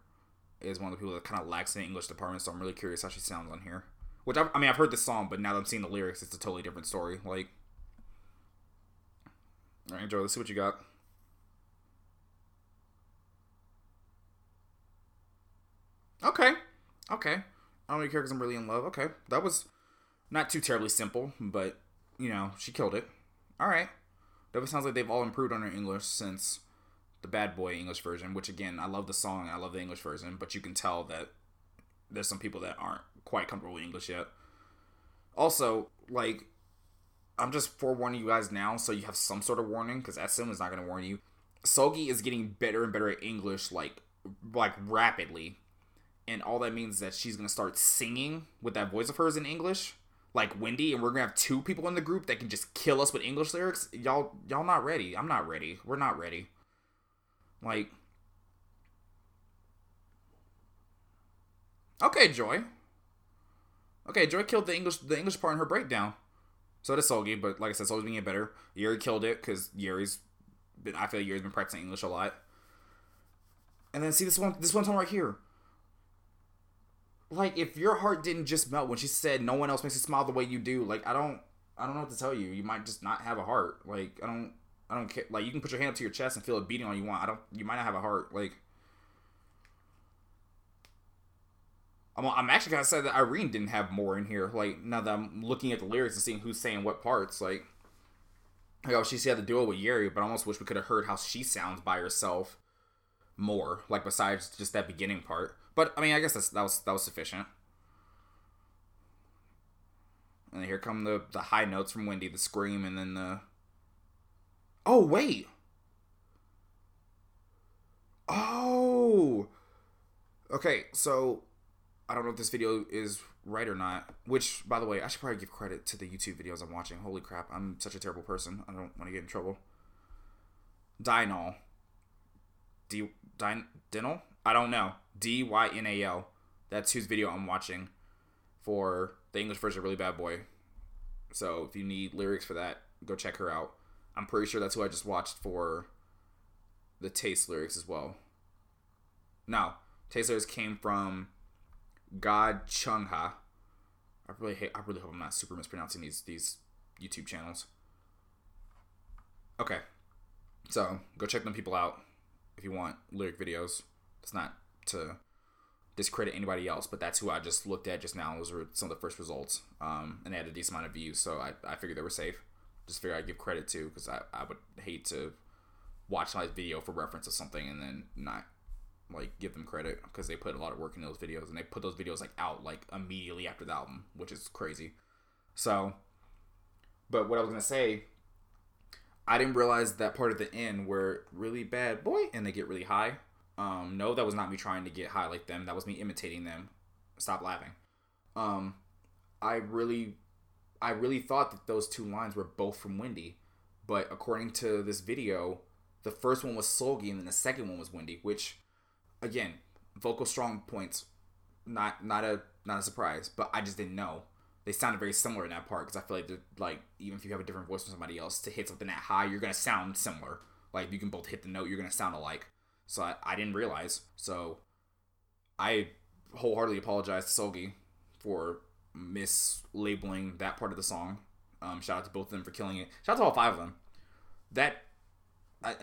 is one of the people that kind of lacks in the English department, so I'm really curious how she sounds on here. Which, I mean, I've heard this song, but now that I'm seeing the lyrics, it's a totally different story. Like, all right, Joy, let's see what you got. Okay. I don't really care because I'm really in love. Okay, that was... not too terribly simple, but, you know, she killed it. All right. Definitely sounds like they've all improved on her English since the Bad Boy English version, which, again, I love the song and I love the English version, but you can tell that there's some people that aren't quite comfortable with English yet. Also, like, I'm just forewarning you guys now so you have some sort of warning, because SM is not going to warn you. Sogi is getting better and better at English, like rapidly, and all that means is that she's going to start singing with that voice of hers in English, like Wendy, and we're gonna have two people in the group that can just kill us with English lyrics. Y'all not ready. I'm not ready. We're not ready. Like, okay, Joy. Okay, Joy killed the English part in her breakdown. So does Solgi, but like I said, Solgi's being better. Yeri killed it because I feel like Yeri's been practicing English a lot. And then see this one song right here. Like, if your heart didn't just melt when she said no one else makes you smile the way you do, like, I don't know what to tell you. You might just not have a heart. Like, I don't care. Like, you can put your hand up to your chest and feel it beating all you want. You might not have a heart. Like, I'm actually kind of sad that Irene didn't have more in here. Like, now that I'm looking at the lyrics and seeing who's saying what parts, like oh, she had the duo with Yeri, but I almost wish we could have heard how she sounds by herself more. Like, besides just that beginning part. But, I mean, I guess that was sufficient. And here come the high notes from Wendy, the scream, and then the... Oh, wait! Oh! Okay, so, I don't know if this video is right or not. Which, by the way, I should probably give credit to the YouTube videos I'm watching. Holy crap, I'm such a terrible person. I don't want to get in trouble. Dynal. Dynal? I don't know. Dynal. That's whose video I'm watching for the English version of Really Bad Boy. So if you need lyrics for that, go check her out. I'm pretty sure that's who I just watched for the Taste lyrics as well. No. Taste lyrics came from God Chungha. I really hope I'm not super mispronouncing these YouTube channels. Okay. So go check them people out if you want lyric videos. It's not to discredit anybody else, but that's who I just looked at just now. Those were some of the first results, and they had a decent amount of views, so I figured they were safe. Just figured I'd give credit to, because I would hate to watch my video for reference of something and then not, like, give them credit, because they put a lot of work in those videos, and they put those videos, like, out, like, immediately after the album, which is crazy. So, but what I was going to say, I didn't realize that part at the end where Really Bad Boy, and they get really high. No, that was not me trying to get high like them. That was me imitating them. Stop laughing. I really thought that those two lines were both from Wendy, but according to this video, the first one was Solgi and then the second one was Wendy, which, again, vocal strong points, not a surprise, but I just didn't know. They sounded very similar in that part because I feel like, even if you have a different voice from somebody else, to hit something that high, you're going to sound similar. Like, you can both hit the note, you're going to sound alike. So I didn't realize. So I wholeheartedly apologize to Solgi for mislabeling that part of the song. Shout out to both of them for killing it. Shout out to all five of them.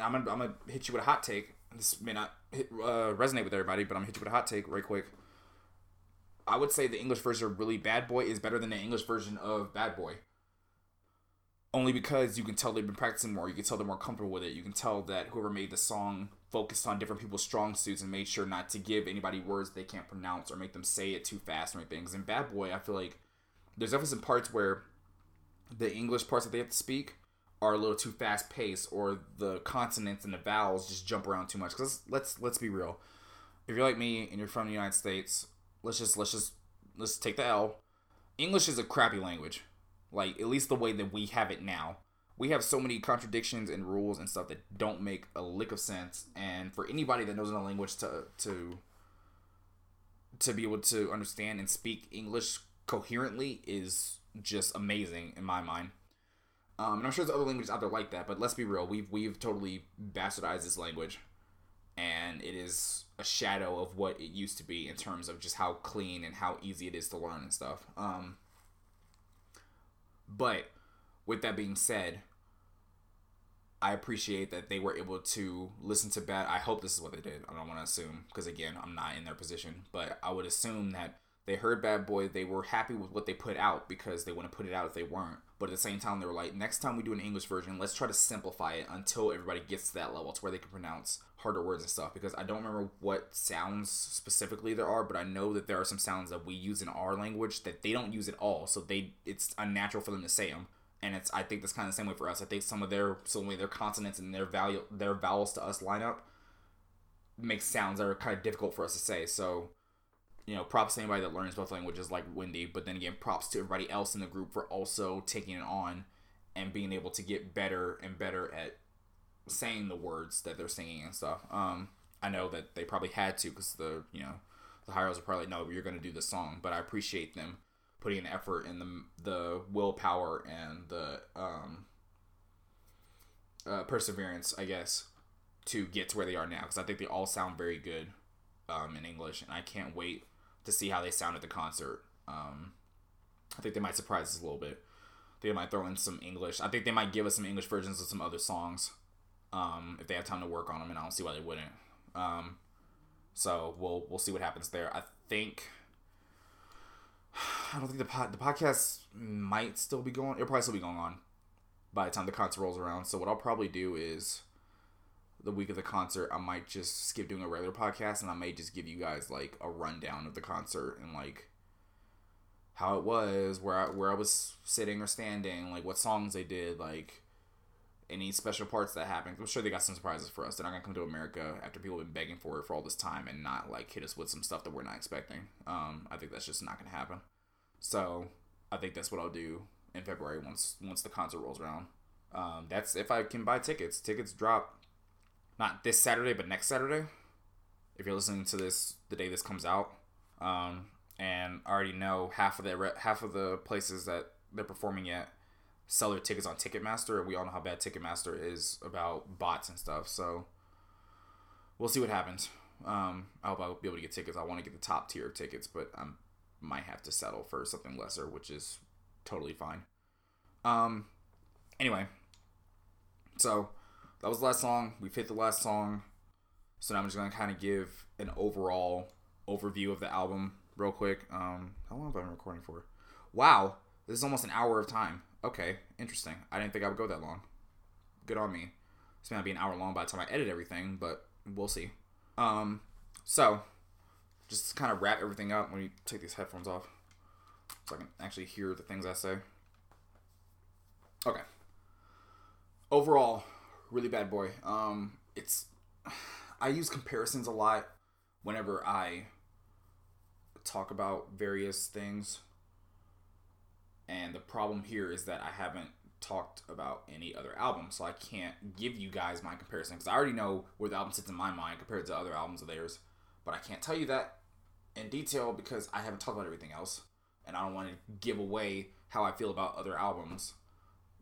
I'm gonna hit you with a hot take. This may not resonate with everybody, but I'm gonna hit you with a hot take right quick. I would say the English version of Really Bad Boy is better than the English version of Bad Boy. only because you can tell they've been practicing more. You can tell they're more comfortable with it. You can tell that whoever made the song focused on different people's strong suits and made sure not to give anybody words they can't pronounce or make them say it too fast or anything. Because in Bad Boy, I feel like there's definitely some parts where the English parts that they have to speak are a little too fast-paced, or the consonants and the vowels just jump around too much. Because let's be real. If you're like me and you're from the United States, let's take the L. English is a crappy language. Like, at least the way that we have it now. We have so many contradictions and rules and stuff that don't make a lick of sense. And for anybody that knows another language to be able to understand and speak English coherently is just amazing in my mind. And I'm sure there's other languages out there like that, but let's be real. We've totally bastardized this language. And it is a shadow of what it used to be in terms of just how clean and how easy it is to learn and stuff. But with that being said, I appreciate that they were able to listen to Bad. I hope this is what they did. I don't want to assume, because again, I'm not in their position, but I would assume that they heard Bad Boy. They were happy with what they put out because they wouldn't put it out if they weren't. But at the same time, they were like, next time we do an English version, let's try to simplify it until everybody gets to that level to where they can pronounce harder words and stuff. Because I don't remember what sounds specifically there are, but I know that there are some sounds that we use in our language that they don't use at all. So it's unnatural for them to say them. And I think that's kind of the same way for us. I think some of their consonants and their vowels to us line up makes sounds that are kind of difficult for us to say. So, you know, props to anybody that learns both languages like Wendy, but then again, props to everybody else in the group for also taking it on and being able to get better and better at saying the words that they're singing and stuff. I know that they probably had to, because the hiros are probably like, no, you're going to do this song, but I appreciate them putting an effort and the willpower and the perseverance, I guess, to get to where they are now, because I think they all sound very good in English, and I can't wait to see how they sound at the concert. I think they might surprise us a little bit. They might throw in some English. I think they might give us some English versions of some other songs if they have time to work on them, and I don't see why they wouldn't. So we'll see what happens there. I don't think the podcast might still be going. It'll probably still be going on by the time the concert rolls around. So what I'll probably do is, the week of the concert, I might just skip doing a regular podcast, and I may just give you guys like a rundown of the concert and like how it was, where I was sitting or standing, like what songs they did, like any special parts that happened. I'm sure they got some surprises for us. They're not gonna come to America after people have been begging for it for all this time and not like hit us with some stuff that we're not expecting. I think that's just not gonna happen. So I think that's what I'll do in February once the concert rolls around. That's if I can buy tickets. Tickets drop. Not this Saturday, but next Saturday, if you're listening to this the day this comes out. And I already know half of the places that they're performing at sell their tickets on Ticketmaster, and we all know how bad Ticketmaster is about bots and stuff. So we'll see what happens. I hope I'll be able to get tickets. I want to get the top tier of tickets, but I might have to settle for something lesser, which is totally fine. Anyway, so that was the last song. We've hit the last song. So now I'm just going to kind of give an overall overview of the album real quick. How long have I been recording for? Wow. This is almost an hour of time. Okay. Interesting. I didn't think I would go that long. Good on me. This may not be an hour long by the time I edit everything, but we'll see. So just to kind of wrap everything up, let me take these headphones off so I can actually hear the things I say. Okay. Overall, Really Bad Boy. I use comparisons a lot whenever I talk about various things. And the problem here is that I haven't talked about any other album, so I can't give you guys my comparison, because I already know where the album sits in my mind compared to other albums of theirs. But I can't tell you that in detail because I haven't talked about everything else. And I don't want to give away how I feel about other albums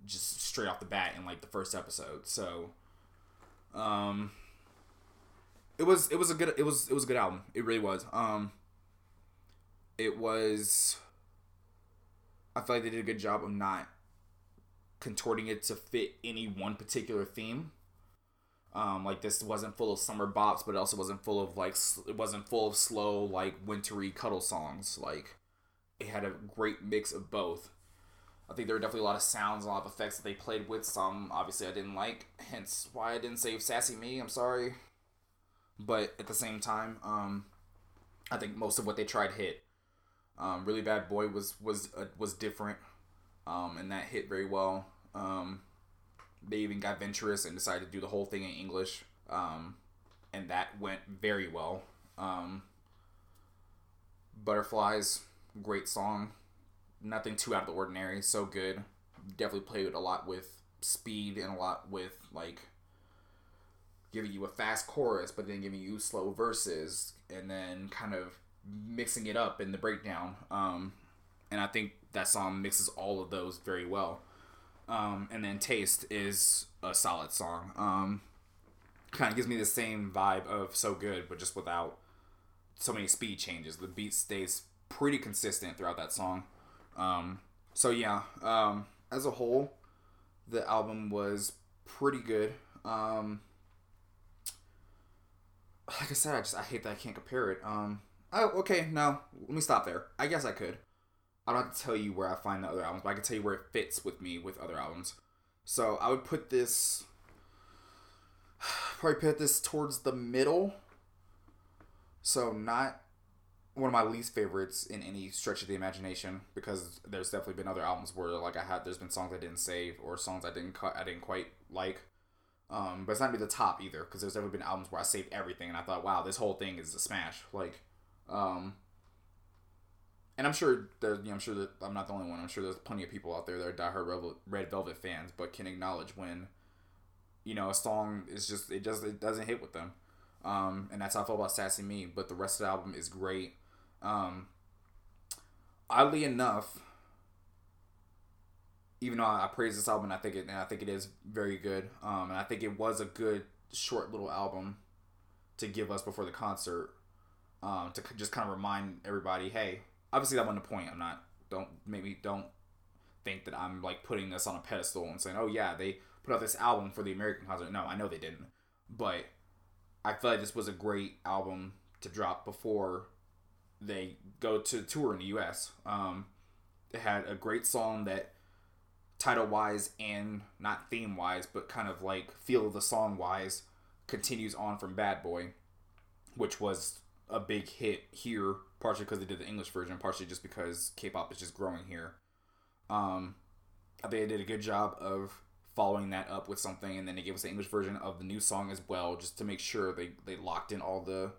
just straight off the bat in like the first episode. So it was a good album. It really was. I feel like they did a good job of not contorting it to fit any one particular theme. Like this wasn't full of summer bops, but it also wasn't full of slow, like wintry cuddle songs. Like it had a great mix of both. I think there were definitely a lot of sounds, a lot of effects that they played with. Some, obviously, I didn't like, hence why I didn't save Sassy Me. I'm sorry. But at the same time, I think most of what they tried hit. Really Bad Boy was different, and that hit very well. They even got venturous and decided to do the whole thing in English, and that went very well. Butterflies, great song. Nothing too out of the ordinary, so good. Definitely played a lot with speed and a lot with, like, giving you a fast chorus, but then giving you slow verses, and then kind of mixing it up in the breakdown. And I think that song mixes all of those very well. And then Taste is a solid song. Kind of gives me the same vibe of So Good, but just without so many speed changes. The beat stays pretty consistent throughout that song. As a whole, the album was pretty good. Like I said, I hate that I can't compare it. Let me stop there. I guess I could. I don't have to tell you where I find the other albums, but I can tell you where it fits with me with other albums. So I would put this, towards the middle. So not one of my least favorites in any stretch of the imagination, because there's definitely been other albums where there's been songs I didn't save or songs I didn't cut, I didn't quite like. But it's not gonna be the top either, because there's definitely been albums where I saved everything and I thought, wow, this whole thing is a smash. And I'm sure that I'm not the only one. I'm sure there's plenty of people out there that are diehard Red Velvet fans, but can acknowledge when, a song is just it doesn't hit with them. And that's how I felt about Sassy Me. But the rest of the album is great. Oddly enough, even though I praise this album, I think it is very good. And I think it was a good short little album to give us before the concert, to just kind of remind everybody, hey, obviously that wasn't the point. Don't think that I'm like putting this on a pedestal and saying, oh yeah, they put out this album for the American concert. No, I know they didn't, but I feel like this was a great album to drop before they go to tour in the U.S. It had a great song that, title-wise and not theme-wise, but kind of like feel of the song-wise, continues on from Bad Boy, which was a big hit here, partially because they did the English version, partially just because K-pop is just growing here. I think they did a good job of following that up with something, and then they gave us the English version of the new song as well, just to make sure they locked in all the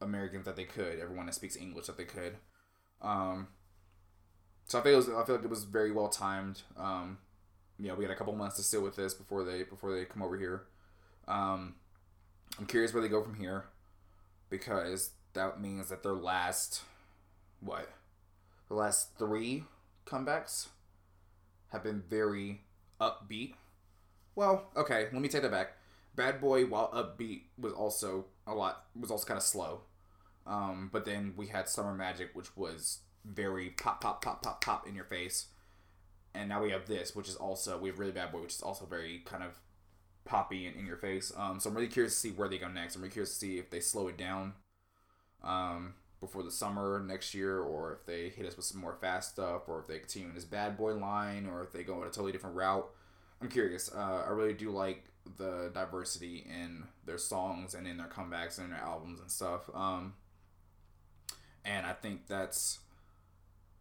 Americans that they could, everyone that speaks English that they could. So I feel like it was very well timed. We had a couple months to sit with this before they come over here. I'm curious where they go from here, because that means that the last three comebacks have been very upbeat. Well, okay, let me take that back. Bad Boy, while upbeat, was also kind of slow. But then we had Summer Magic, which was very pop, pop, pop, pop, pop in your face. And now we have this, we have Really Bad Boy, which is also very kind of poppy and in your face. So I'm really curious to see where they go next. I'm really curious to see if they slow it down before the summer next year, or if they hit us with some more fast stuff, or if they continue in this Bad Boy line, or if they go in a totally different route. I'm curious. I really do like the diversity in their songs and in their comebacks and in their albums and stuff. And I think that's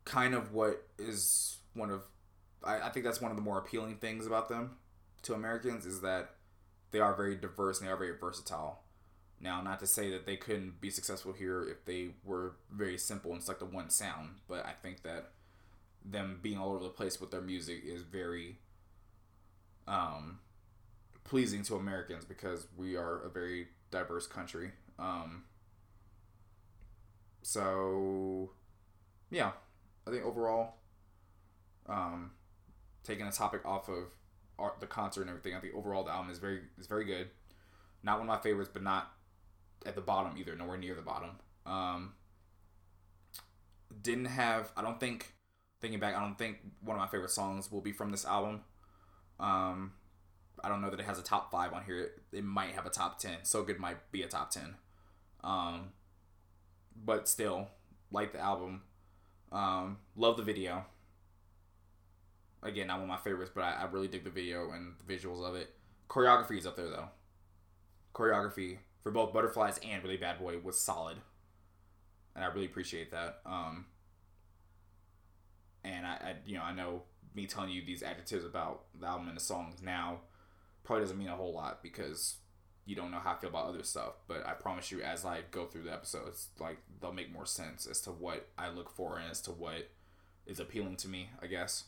kind of what is one of the more appealing things about them to Americans, is that they are very diverse and they are very versatile. Now, not to say that they couldn't be successful here if they were very simple and stuck to one sound, but I think that them being all over the place with their music is very pleasing to Americans, because we are a very diverse country. I think overall, taking a topic off of art, the concert and everything, I think overall the album is very good. Not one of my favorites, but not at the bottom either, nowhere near the bottom. I don't think one of my favorite songs will be from this album. I don't know that it has a top 5 on here. It might have a top 10. So Good might be a top 10. But still, like the album. Love the video. again, not one of my favorites, but I really dig the video and the visuals of it. Choreography is up there, though. Choreography for both Butterflies and Really Bad Boy was solid. And I really appreciate that. And I know me telling you these adjectives about the album and the songs now probably doesn't mean a whole lot because you don't know how I feel about other stuff. But I promise you, as I go through the episodes, like, they'll make more sense as to what I look for and as to what is appealing to me, I guess.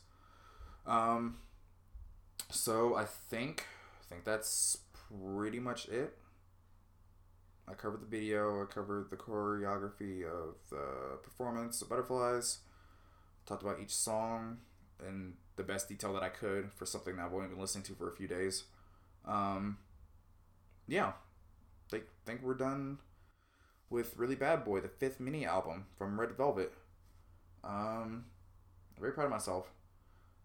So I think that's pretty much it. I covered the video, I covered the choreography of the performance of Butterflies, talked about each song in the best detail that I could for something that I've only been listening to for a few days. Yeah, I think we're done with Really Bad Boy, the 5th mini album from Red Velvet. I'm very proud of myself.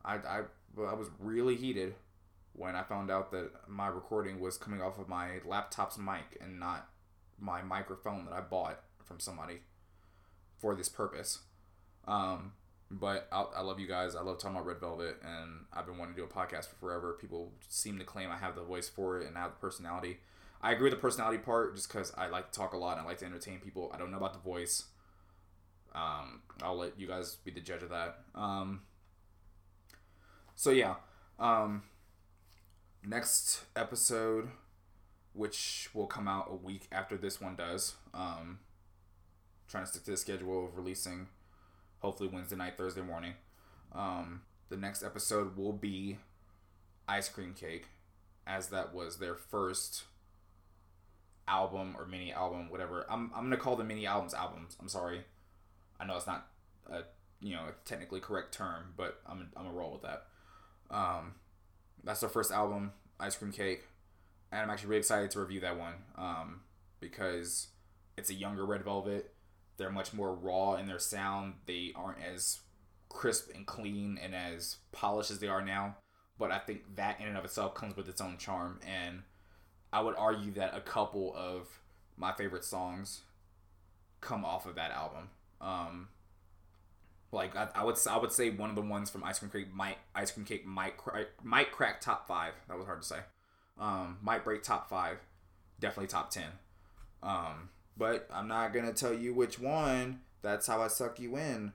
I was really heated when I found out that my recording was coming off of my laptop's mic and not my microphone that I bought from somebody for this purpose. But I love you guys. I love talking about Red Velvet, and I've been wanting to do a podcast for forever. People seem to claim I have the voice for it and I have the personality. I agree with the personality part just because I like to talk a lot and I like to entertain people. I don't know about the voice. I'll let you guys be the judge of that. So yeah, next episode, which will come out a week after this one does, trying to stick to the schedule of releasing hopefully Wednesday night, Thursday morning. The next episode will be Ice Cream Cake, as that was their first album or mini album, whatever. I'm gonna call the mini albums albums. I'm sorry, I know it's not a technically correct term, but I'm gonna roll with that. That's their first album, Ice Cream Cake, and I'm actually really excited to review that one, because it's a younger Red Velvet. They're much more raw in their sound. They aren't as crisp and clean and as polished as they are now, but I think that in and of itself comes with its own charm, and I would argue that a couple of my favorite songs come off of that album. Like I would say one of the ones from Ice Cream Cake might crack top 5. That was hard to say. Might break top 5, definitely top 10. But I'm not gonna tell you which one. That's how I suck you in.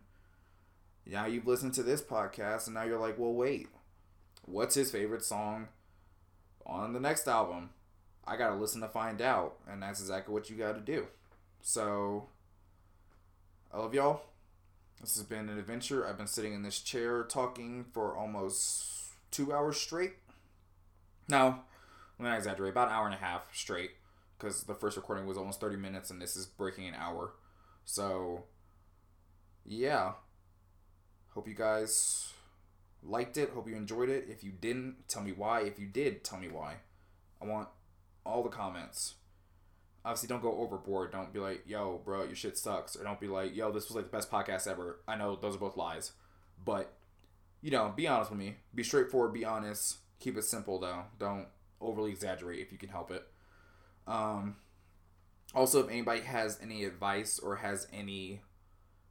Now you've listened to this podcast, and now you're like, well, wait, what's his favorite song on the next album? I gotta listen to find out, and that's exactly what you gotta do. So, I love y'all. This has been an adventure. I've been sitting in this chair talking for almost 2 hours straight. No, I'm going to exaggerate. About an hour and a half straight, because the first recording was almost 30 minutes, and this is breaking an hour. So, yeah. Hope you guys liked it. Hope you enjoyed it. If you didn't, tell me why. If you did, tell me why. I want all the comments. Obviously, don't go overboard. Don't be like, yo, bro, your shit sucks. Or don't be like, yo, this was like the best podcast ever. I know those are both lies. But, be honest with me. Be straightforward. Be honest. Keep it simple, though. Don't overly exaggerate if you can help it. Also, if anybody has any advice or has any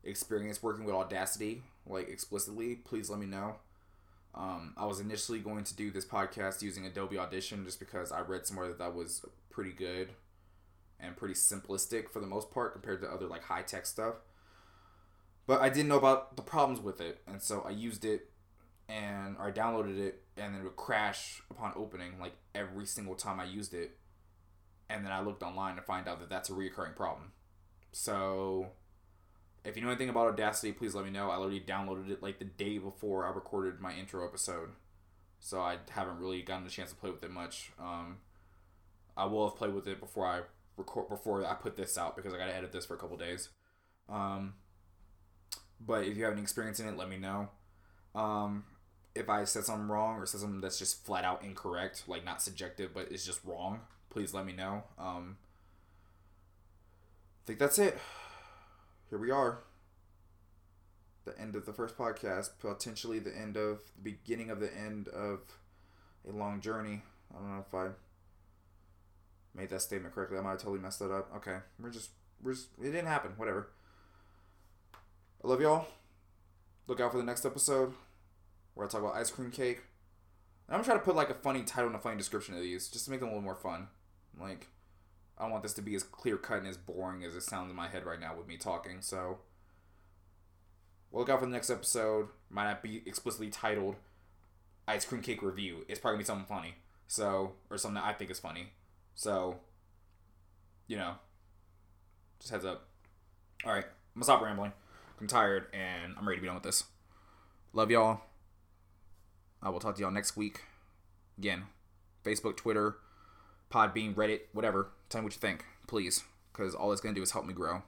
experience working with Audacity, like explicitly, please let me know. I was initially going to do this podcast using Adobe Audition just because I read somewhere that was pretty good and pretty simplistic for the most part compared to other like high-tech stuff. But I didn't know about the problems with it, and so I used it, or I downloaded it, and then it would crash upon opening like every single time I used it. And then I looked online to find out that that's a recurring problem. So if you know anything about Audacity, please let me know. I already downloaded it like the day before I recorded my intro episode, so I haven't really gotten a chance to play with it much. I will have played with it before I put this out, because I gotta edit this for a couple days. But if you have any experience in it, let me know. If I said something wrong, or said something that's just flat out incorrect, like not subjective but it's just wrong, please let me know. I think that's it. Here we are, the end of the first podcast, potentially the end of the beginning of the end of a long journey. I don't know if I made that statement correctly. I might have totally messed that up. Okay. We're just it didn't happen. Whatever. I love y'all. Look out for the next episode. We're going to talk about ice cream cake. And I'm going to try to put, like, a funny title and a funny description of these, just to make them a little more fun. Like, I don't want this to be as clear-cut and as boring as it sounds in my head right now with me talking, so... We'll look out for the next episode. Might not be explicitly titled Ice Cream Cake Review. It's probably going to be something funny. So, or something that I think is funny. So, you know, just heads up. Alright, I'm going to stop rambling. I'm tired, and I'm ready to be done with this. Love y'all. I will talk to y'all next week. Again, Facebook, Twitter, Podbean, Reddit, whatever. Tell me what you think, please. Because all it's going to do is help me grow.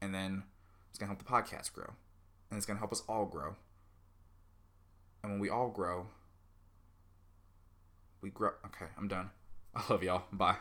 And then it's going to help the podcast grow. And it's going to help us all grow. And when we all grow, we grow. Okay, I'm done. I love y'all. Bye.